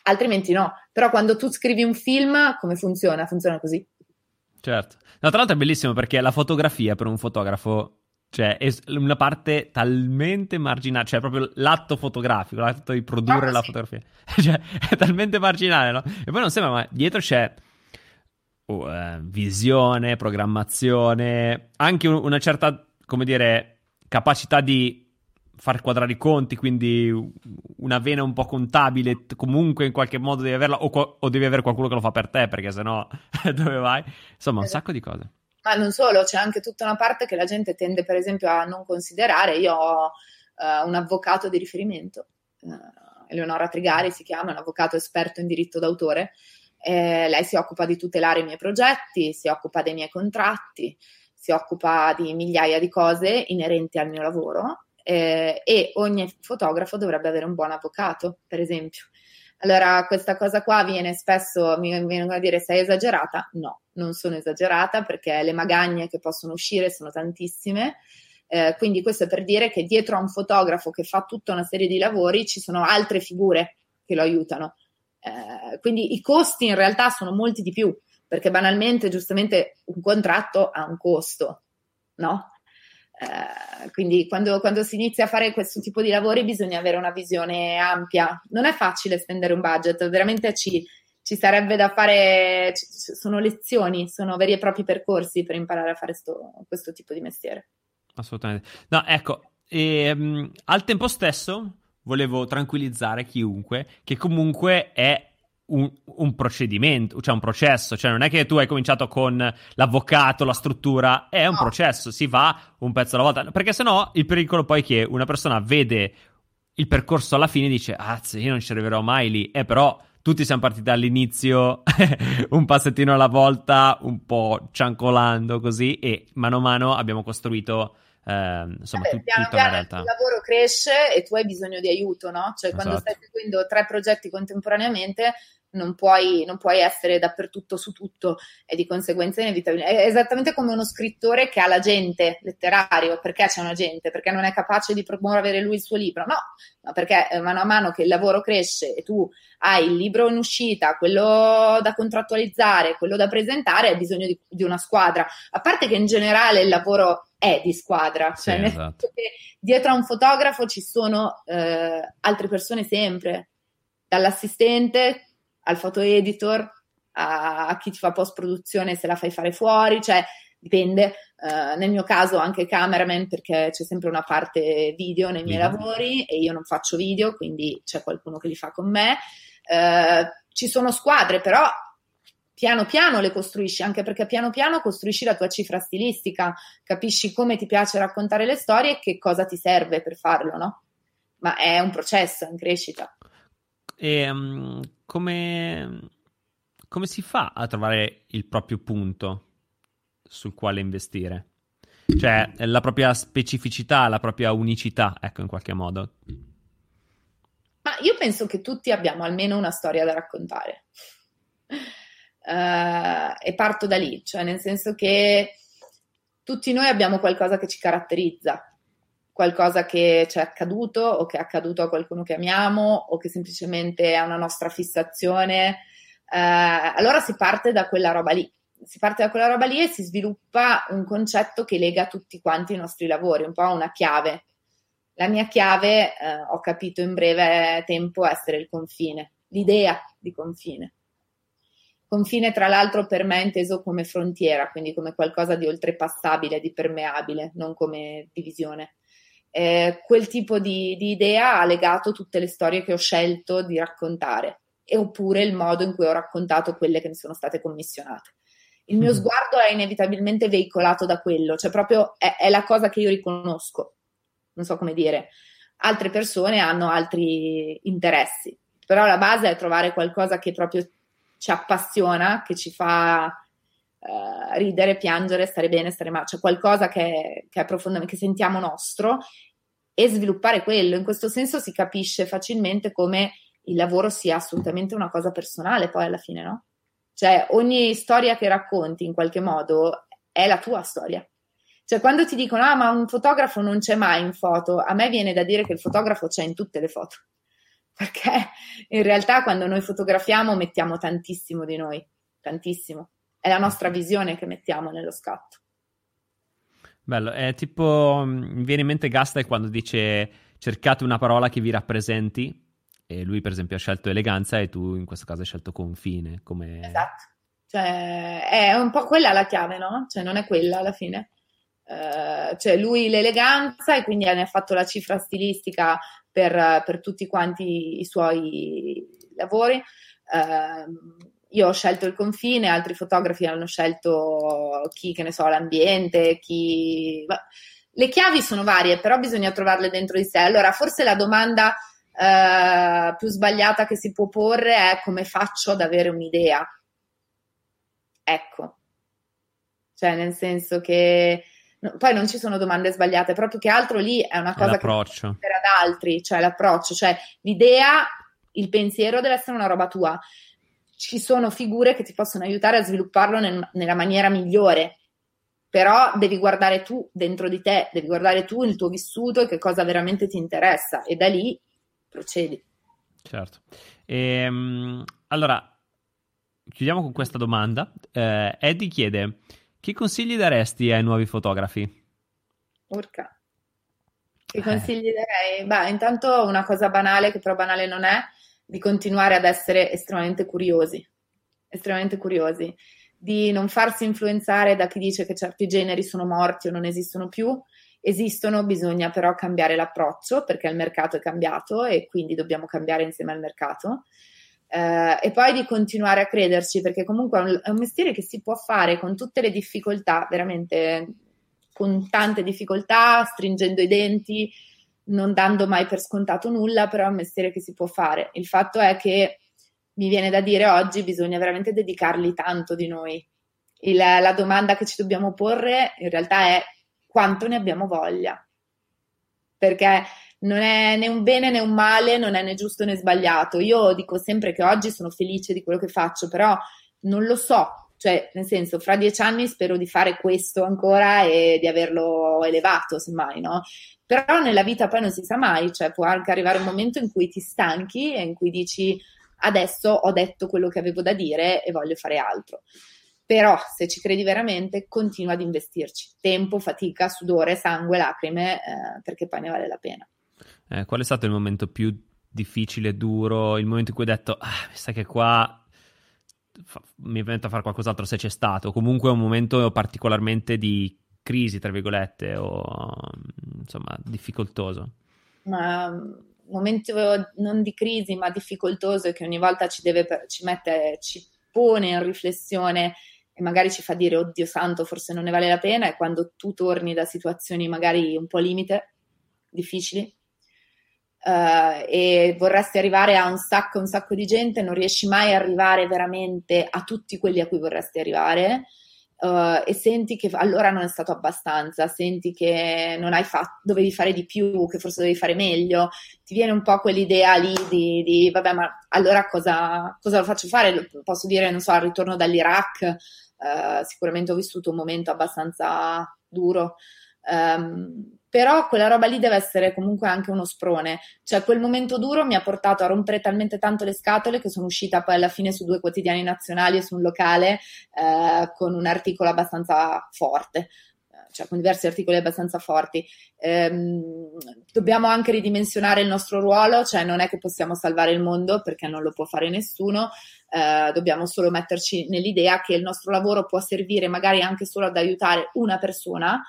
altrimenti no. Però quando tu scrivi un film come funziona? Funziona così. Certo, no, tra l'altro è bellissimo perché la fotografia per un fotografo, cioè, è una parte talmente marginale, cioè proprio l'atto fotografico, l'atto di produrre la fotografia, cioè è talmente marginale, no? E poi non sembra, ma dietro c'è visione, programmazione, anche una certa, come dire, capacità di far quadrare i conti, quindi una vena un po' contabile comunque in qualche modo devi averla, o devi avere qualcuno che lo fa per te, perché sennò dove vai? Insomma, un sacco di cose. Ma non solo, c'è anche tutta una parte che la gente tende per esempio a non considerare. Io ho un avvocato di riferimento, Eleonora Trigari si chiama, è un avvocato esperto in diritto d'autore, lei si occupa di tutelare i miei progetti, si occupa dei miei contratti, si occupa di migliaia di cose inerenti al mio lavoro. E ogni fotografo dovrebbe avere un buon avvocato, per esempio. Allora questa cosa qua viene spesso, mi vengono a dire sei esagerata? No, non sono esagerata, perché le magagne che possono uscire sono tantissime, quindi questo è per dire che dietro a un fotografo che fa tutta una serie di lavori ci sono altre figure che lo aiutano, quindi i costi in realtà sono molti di più, perché banalmente, giustamente, un contratto ha un costo, no? Quindi quando si inizia a fare questo tipo di lavori bisogna avere una visione ampia, non è facile spendere un budget, veramente ci sarebbe da fare, sono lezioni, sono veri e propri percorsi per imparare a fare questo tipo di mestiere. Assolutamente. No, ecco, al tempo stesso volevo tranquillizzare chiunque che comunque è un procedimento, cioè un processo, cioè non è che tu hai cominciato con l'avvocato, la struttura, è un processo, si va un pezzo alla volta, perché sennò il pericolo poi è che una persona vede il percorso alla fine e dice io non ci arriverò mai lì, però tutti siamo partiti dall'inizio un passettino alla volta, un po' ciancolando così, e mano a mano abbiamo costruito insomma, piano piano il tuo lavoro cresce e tu hai bisogno di aiuto, no? Cioè esatto. Quando stai seguendo 3 progetti contemporaneamente non puoi essere dappertutto su tutto, e di conseguenza inevitabilmente è esattamente come uno scrittore che ha l'agente letterario. Perché c'è un agente? Perché non è capace di promuovere lui il suo libro? No, ma perché mano a mano che il lavoro cresce e tu hai il libro in uscita, quello da contrattualizzare, quello da presentare, hai bisogno di una squadra, a parte che in generale il lavoro è di squadra, cioè sì, esatto. Che dietro a un fotografo ci sono altre persone sempre, dall'assistente al foto editor a chi ti fa post produzione se la fai fare fuori, cioè dipende, nel mio caso anche cameraman, perché c'è sempre una parte video nei miei lavori e io non faccio video, quindi c'è qualcuno che li fa con me, ci sono squadre, però piano piano le costruisci, anche perché piano piano costruisci la tua cifra stilistica, capisci come ti piace raccontare le storie e che cosa ti serve per farlo, no? Ma è un processo in crescita. E come si fa a trovare il proprio punto sul quale investire? Cioè la propria specificità, la propria unicità, ecco, in qualche modo. Ma io penso che tutti abbiamo almeno una storia da raccontare. E parto da lì, cioè nel senso che tutti noi abbiamo qualcosa che ci caratterizza, qualcosa che ci è accaduto o che è accaduto a qualcuno che amiamo o che semplicemente è una nostra fissazione, allora si parte da quella roba lì e si sviluppa un concetto che lega tutti quanti i nostri lavori, un po' una chiave. La mia chiave, ho capito in breve tempo essere il confine, l'idea di confine. Confine, tra l'altro, per me è inteso come frontiera, quindi come qualcosa di oltrepassabile, di permeabile, non come divisione. Quel tipo di idea ha legato tutte le storie che ho scelto di raccontare, e oppure il modo in cui ho raccontato quelle che mi sono state commissionate. il mio sguardo è inevitabilmente veicolato da quello, cioè proprio è la cosa che io riconosco, non so come dire. Altre persone hanno altri interessi, però la base è trovare qualcosa che proprio ci appassiona, che ci fa ridere, piangere, stare bene, stare male, cioè qualcosa che è profondamente, che sentiamo nostro, e sviluppare quello. In questo senso si capisce facilmente come il lavoro sia assolutamente una cosa personale, poi alla fine, no? Cioè ogni storia che racconti in qualche modo è la tua storia. Cioè quando ti dicono ah ma un fotografo non c'è mai in foto, a me viene da dire che il fotografo c'è in tutte le foto, perché in realtà quando noi fotografiamo mettiamo tantissimo di noi, tantissimo, è la nostra visione che mettiamo nello scatto. Bello, è tipo, mi viene in mente Gasta quando dice cercate una parola che vi rappresenti, e lui per esempio ha scelto eleganza e tu in questo caso hai scelto confine. Come... Esatto, cioè è un po' quella la chiave, no? Cioè non è quella alla fine. Cioè lui l'eleganza, e quindi ne ha fatto la cifra stilistica per tutti quanti i suoi lavori. Io ho scelto il confine, altri fotografi hanno scelto chi, che ne so, l'ambiente, chi... Le chiavi sono varie, però bisogna trovarle dentro di sé. Allora, forse la domanda più sbagliata che si può porre è come faccio ad avere un'idea? Ecco, cioè nel senso che... Poi non ci sono domande sbagliate, però più che altro lì è una cosa che dipende ad altri, cioè l'approccio, cioè l'idea, il pensiero deve essere una roba tua. Ci sono figure che ti possono aiutare a svilupparlo nella maniera migliore, però devi guardare tu dentro di te, devi guardare tu il tuo vissuto e che cosa veramente ti interessa, e da lì procedi. Certo. Allora, chiudiamo con questa domanda. Eddie chiede: che consigli daresti ai nuovi fotografi? Urca. Che consigli darei? Beh, intanto una cosa banale, che però banale non è, di continuare ad essere estremamente curiosi, di non farsi influenzare da chi dice che certi generi sono morti o non esistono più. Esistono, bisogna però cambiare l'approccio, perché il mercato è cambiato e quindi dobbiamo cambiare insieme al mercato. E poi di continuare a crederci, perché comunque è un mestiere che si può fare con tutte le difficoltà, veramente con tante difficoltà, stringendo i denti, non dando mai per scontato nulla, però è un mestiere che si può fare. Il fatto è che mi viene da dire oggi bisogna veramente dedicargli tanto di noi. La domanda che ci dobbiamo porre in realtà è quanto ne abbiamo voglia, perché non è né un bene né un male, non è né giusto né sbagliato. Io dico sempre che oggi sono felice di quello che faccio, però non lo so, cioè nel senso, fra 10 anni spero di fare questo ancora e di averlo elevato semmai, no? Però nella vita poi non si sa mai, cioè può anche arrivare un momento in cui ti stanchi e in cui dici adesso ho detto quello che avevo da dire e voglio fare altro. Però se ci credi veramente continua ad investirci tempo, fatica, sudore, sangue, lacrime, perché poi ne vale la pena. Qual è stato il momento più difficile, duro, il momento in cui hai detto mi sa che qua mi invento a fare qualcos'altro, se c'è stato comunque un momento particolarmente di crisi tra virgolette o insomma difficoltoso? Momento non di crisi ma difficoltoso, che ogni volta ci pone in riflessione e magari ci fa dire oddio santo, forse non ne vale la pena, è quando tu torni da situazioni magari un po' limite, difficili, e vorresti arrivare a un sacco di gente, non riesci mai a arrivare veramente a tutti quelli a cui vorresti arrivare, e senti che allora non è stato abbastanza, senti che non hai fatto, dovevi fare di più, che forse dovevi fare meglio, ti viene un po' quell'idea lì di vabbè, ma allora cosa lo faccio fare? Posso dire, non so, al ritorno dall'Iraq, sicuramente ho vissuto un momento abbastanza duro, però quella roba lì deve essere comunque anche uno sprone, cioè quel momento duro mi ha portato a rompere talmente tanto le scatole che sono uscita poi alla fine su 2 quotidiani nazionali e su un locale con un articolo abbastanza forte, cioè con diversi articoli abbastanza forti. Dobbiamo anche ridimensionare il nostro ruolo, cioè non è che possiamo salvare il mondo perché non lo può fare nessuno, dobbiamo solo metterci nell'idea che il nostro lavoro può servire magari anche solo ad aiutare una persona,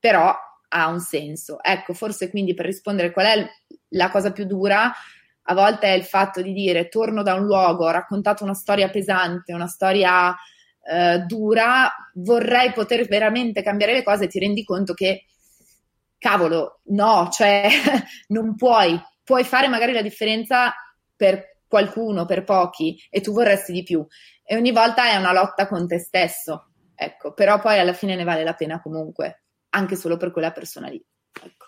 però ha un senso. Ecco, forse quindi per rispondere qual è la cosa più dura, a volte è il fatto di dire torno da un luogo, ho raccontato una storia pesante, una storia dura, vorrei poter veramente cambiare le cose, ti rendi conto che cavolo, no, cioè non puoi fare magari la differenza per qualcuno, per pochi, e tu vorresti di più, e ogni volta è una lotta con te stesso, ecco, però poi alla fine ne vale la pena comunque, anche solo per quella persona lì, ecco.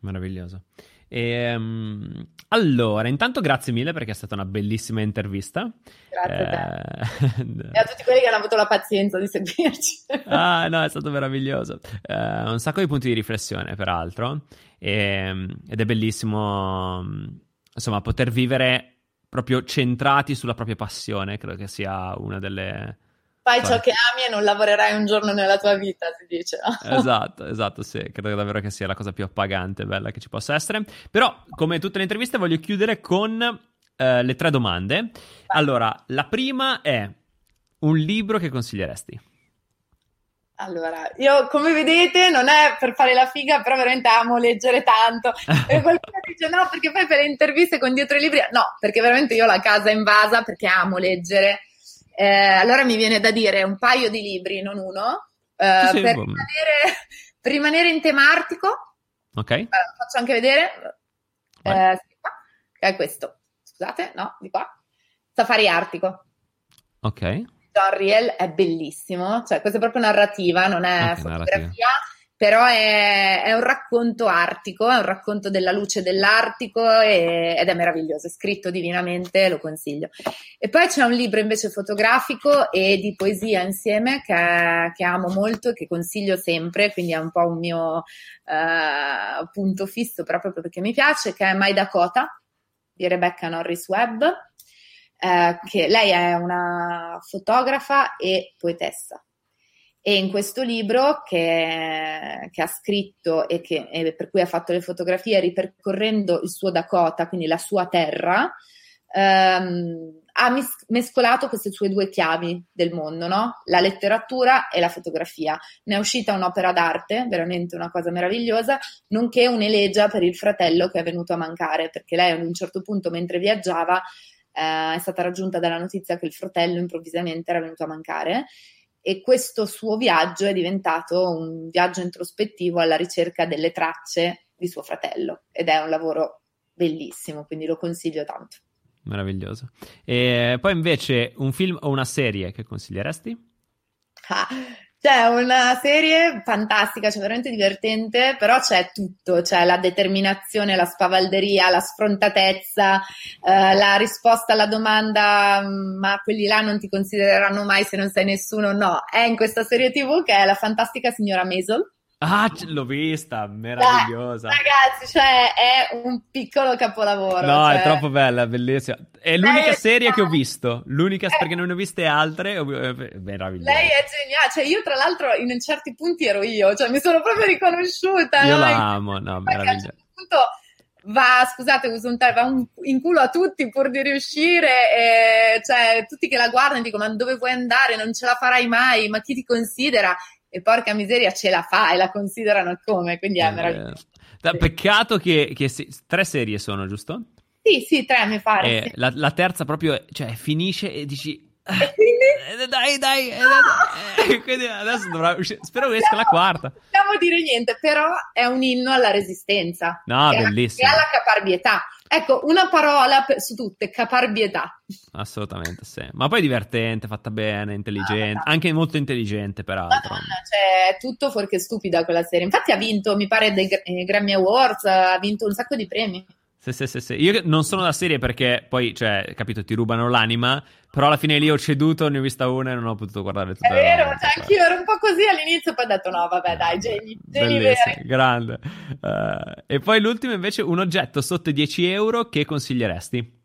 Meraviglioso. Allora, intanto grazie mille perché è stata una bellissima intervista. Grazie a te e a tutti quelli che hanno avuto la pazienza di seguirci. Ah no, è stato meraviglioso, un sacco di punti di riflessione peraltro, ed è bellissimo insomma poter vivere proprio centrati sulla propria passione, credo che sia una delle... Fai ciò che ami e non lavorerai un giorno nella tua vita, si dice. No? Esatto, sì, credo davvero che sia la cosa più appagante e bella che ci possa essere. Però, come tutte le interviste, voglio chiudere con le tre domande. Allora, la prima è: un libro che consiglieresti? Allora, io come vedete non è per fare la figa, però veramente amo leggere tanto, e qualcuno dice no perché fai per le interviste con dietro i libri, no, perché veramente io ho la casa invasa perché amo leggere. Allora mi viene da dire un paio di libri, non uno, sì, per rimanere in tema artico. Ok. Faccio anche vedere, è questo, scusate, no, di qua, Safari Artico. Ok. John Riel è bellissimo, cioè questa è proprio narrativa, non è okay, fotografia, narrativa. Però è un racconto artico, è un racconto della luce dell'Artico ed è meraviglioso, è scritto divinamente, lo consiglio. E poi c'è un libro invece fotografico e di poesia insieme che amo molto e che consiglio sempre, quindi è un po' un mio punto fisso proprio perché mi piace, che è My Dakota di Rebecca Norris Webb, che lei è una fotografa e poetessa. E in questo libro che ha scritto e per cui ha fatto le fotografie ripercorrendo il suo Dakota, quindi la sua terra, ha mescolato queste sue due chiavi del mondo, no? La letteratura e la fotografia. Ne è uscita un'opera d'arte, veramente una cosa meravigliosa, nonché un'elegia per il fratello che è venuto a mancare, perché lei ad un certo punto mentre viaggiava è stata raggiunta dalla notizia che il fratello improvvisamente era venuto a mancare. E questo suo viaggio è diventato un viaggio introspettivo alla ricerca delle tracce di suo fratello, ed è un lavoro bellissimo, quindi lo consiglio tanto. Meraviglioso. E poi invece un film o una serie che consiglieresti? C'è una serie fantastica, cioè veramente divertente, però c'è tutto, c'è la determinazione, la spavalderia, la sfrontatezza, la risposta alla domanda ma quelli là non ti considereranno mai se non sei nessuno, no, è in questa serie TV che è la fantastica signora Maisel. Ah, l'ho vista, meravigliosa. Ragazzi, cioè è un piccolo capolavoro. No, cioè... è troppo bella, bellissima. È l'unica serie che ho visto, perché non ne ho viste altre, meravigliosa. Lei è geniale, cioè io tra l'altro in certi punti ero io, cioè mi sono proprio riconosciuta. Io la amo, no, meravigliosa. A un certo punto va in culo a tutti pur di riuscire, e, cioè tutti che la guardano dicono ma dove vuoi andare, non ce la farai mai, ma chi ti considera? E porca miseria, ce la fa e la considerano come, quindi è meraviglioso. Peccato che tre serie sono, giusto? Sì, tre mi pare. Sì. La terza proprio, cioè, finisce e dici... E quindi? Dai! No! Quindi adesso dovrà uscire. Spero che esca la quarta. Non possiamo dire niente, però è un inno alla resistenza. No, bellissimo. E alla caparbietà. Ecco, una parola su tutte, caparbietà. Assolutamente, sì. Ma poi divertente, fatta bene, intelligente, anche molto intelligente peraltro. Madonna, cioè, tutto fuorché stupida quella serie. Infatti ha vinto, mi pare, dei Grammy Awards, ha vinto un sacco di premi. Sì. Io non sono da serie perché poi, cioè, capito, ti rubano l'anima, però alla fine lì ho ceduto, ne ho vista una e non ho potuto guardare tutta. È vero, cioè anch'io ero un po' così all'inizio, poi ho detto no, vabbè, dai, geni veri. Grande. E poi l'ultimo invece, un oggetto sotto i €10 che consiglieresti?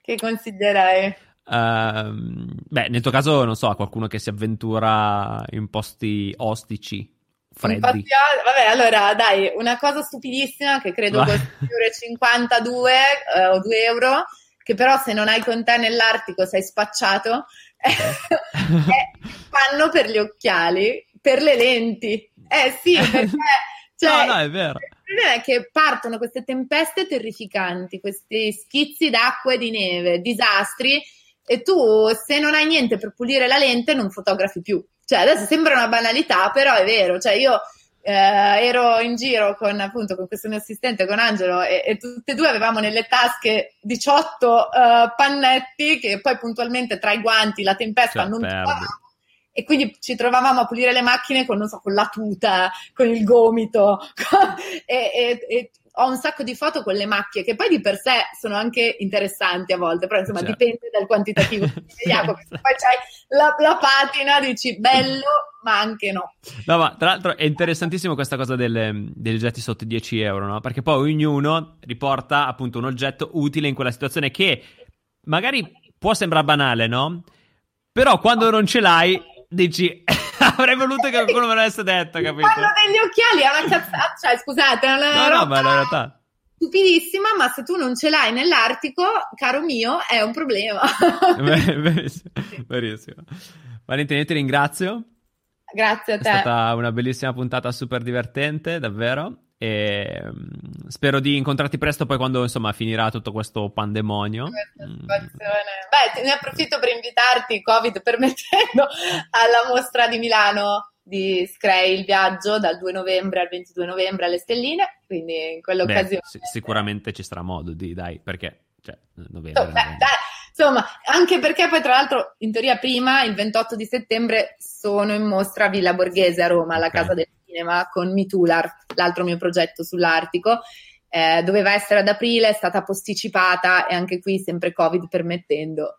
Che consiglierei? Nel tuo caso, non so, a qualcuno che si avventura in posti ostici. Infatti, vabbè, allora dai, una cosa stupidissima che credo costi €1,52 o €2, che però se non hai con te nell'Artico sei spacciato, è il panno per gli occhiali, per le lenti. Sì, perché cioè, no, è vero. Il problema è che partono queste tempeste terrificanti, questi schizzi d'acqua e di neve, disastri. e tu, se non hai niente per pulire la lente, non fotografi più. Cioè, adesso sembra una banalità, però è vero. Cioè, io ero in giro con questo mio assistente, con Angelo, e tutte e due avevamo nelle tasche 18 pannetti che poi puntualmente tra i guanti la tempesta non trovavamo, e quindi ci trovavamo a pulire le macchine con la tuta, con il gomito e ho un sacco di foto con le macchie, che poi di per sé sono anche interessanti a volte, però insomma dipende dal quantitativo. Poi c'hai la patina, dici bello, ma anche no. No, ma tra l'altro è interessantissimo questa cosa degli oggetti sotto i 10 euro, no? Perché poi ognuno riporta appunto un oggetto utile in quella situazione che magari può sembrare banale, no? Però quando non ce l'hai dici... Avrei voluto che qualcuno me l'avesse detto, capito? Quello degli occhiali è una cazzata, cioè scusate, è una roba, ma in realtà stupidissima, ma se tu non ce l'hai nell'Artico, caro mio, è un problema. Verissimo, verissimo. Valentina, io ti ringrazio. Grazie a te. È stata una bellissima puntata, super divertente, davvero. E spero di incontrarti presto, poi quando insomma finirà tutto questo pandemonio. Beh, ne approfitto per invitarti, Covid permettendo, alla mostra di Milano di Screi il Viaggio dal 2 novembre al 22 novembre alle Stelline, quindi in quell'occasione sicuramente ci sarà modo di, dai, perché cioè, novembre, insomma, anche perché poi tra l'altro in teoria prima, il 28 di settembre sono in mostra a Villa Borghese a Roma, alla Casa del Cinema, con Mitular, l'altro mio progetto sull'Artico. Doveva essere ad aprile, è stata posticipata, e anche qui sempre Covid permettendo,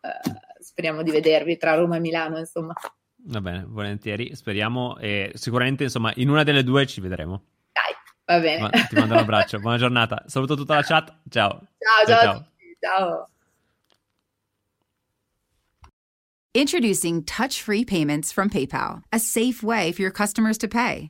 speriamo di vedervi tra Roma e Milano, insomma. Va bene, volentieri, speriamo, e sicuramente insomma in una delle due ci vedremo. Dai, va bene. Ti mando un abbraccio, buona giornata, saluto tutta la chat, ciao. Ciao. Introducing touch-free payments from PayPal, a safe way for your customers to pay.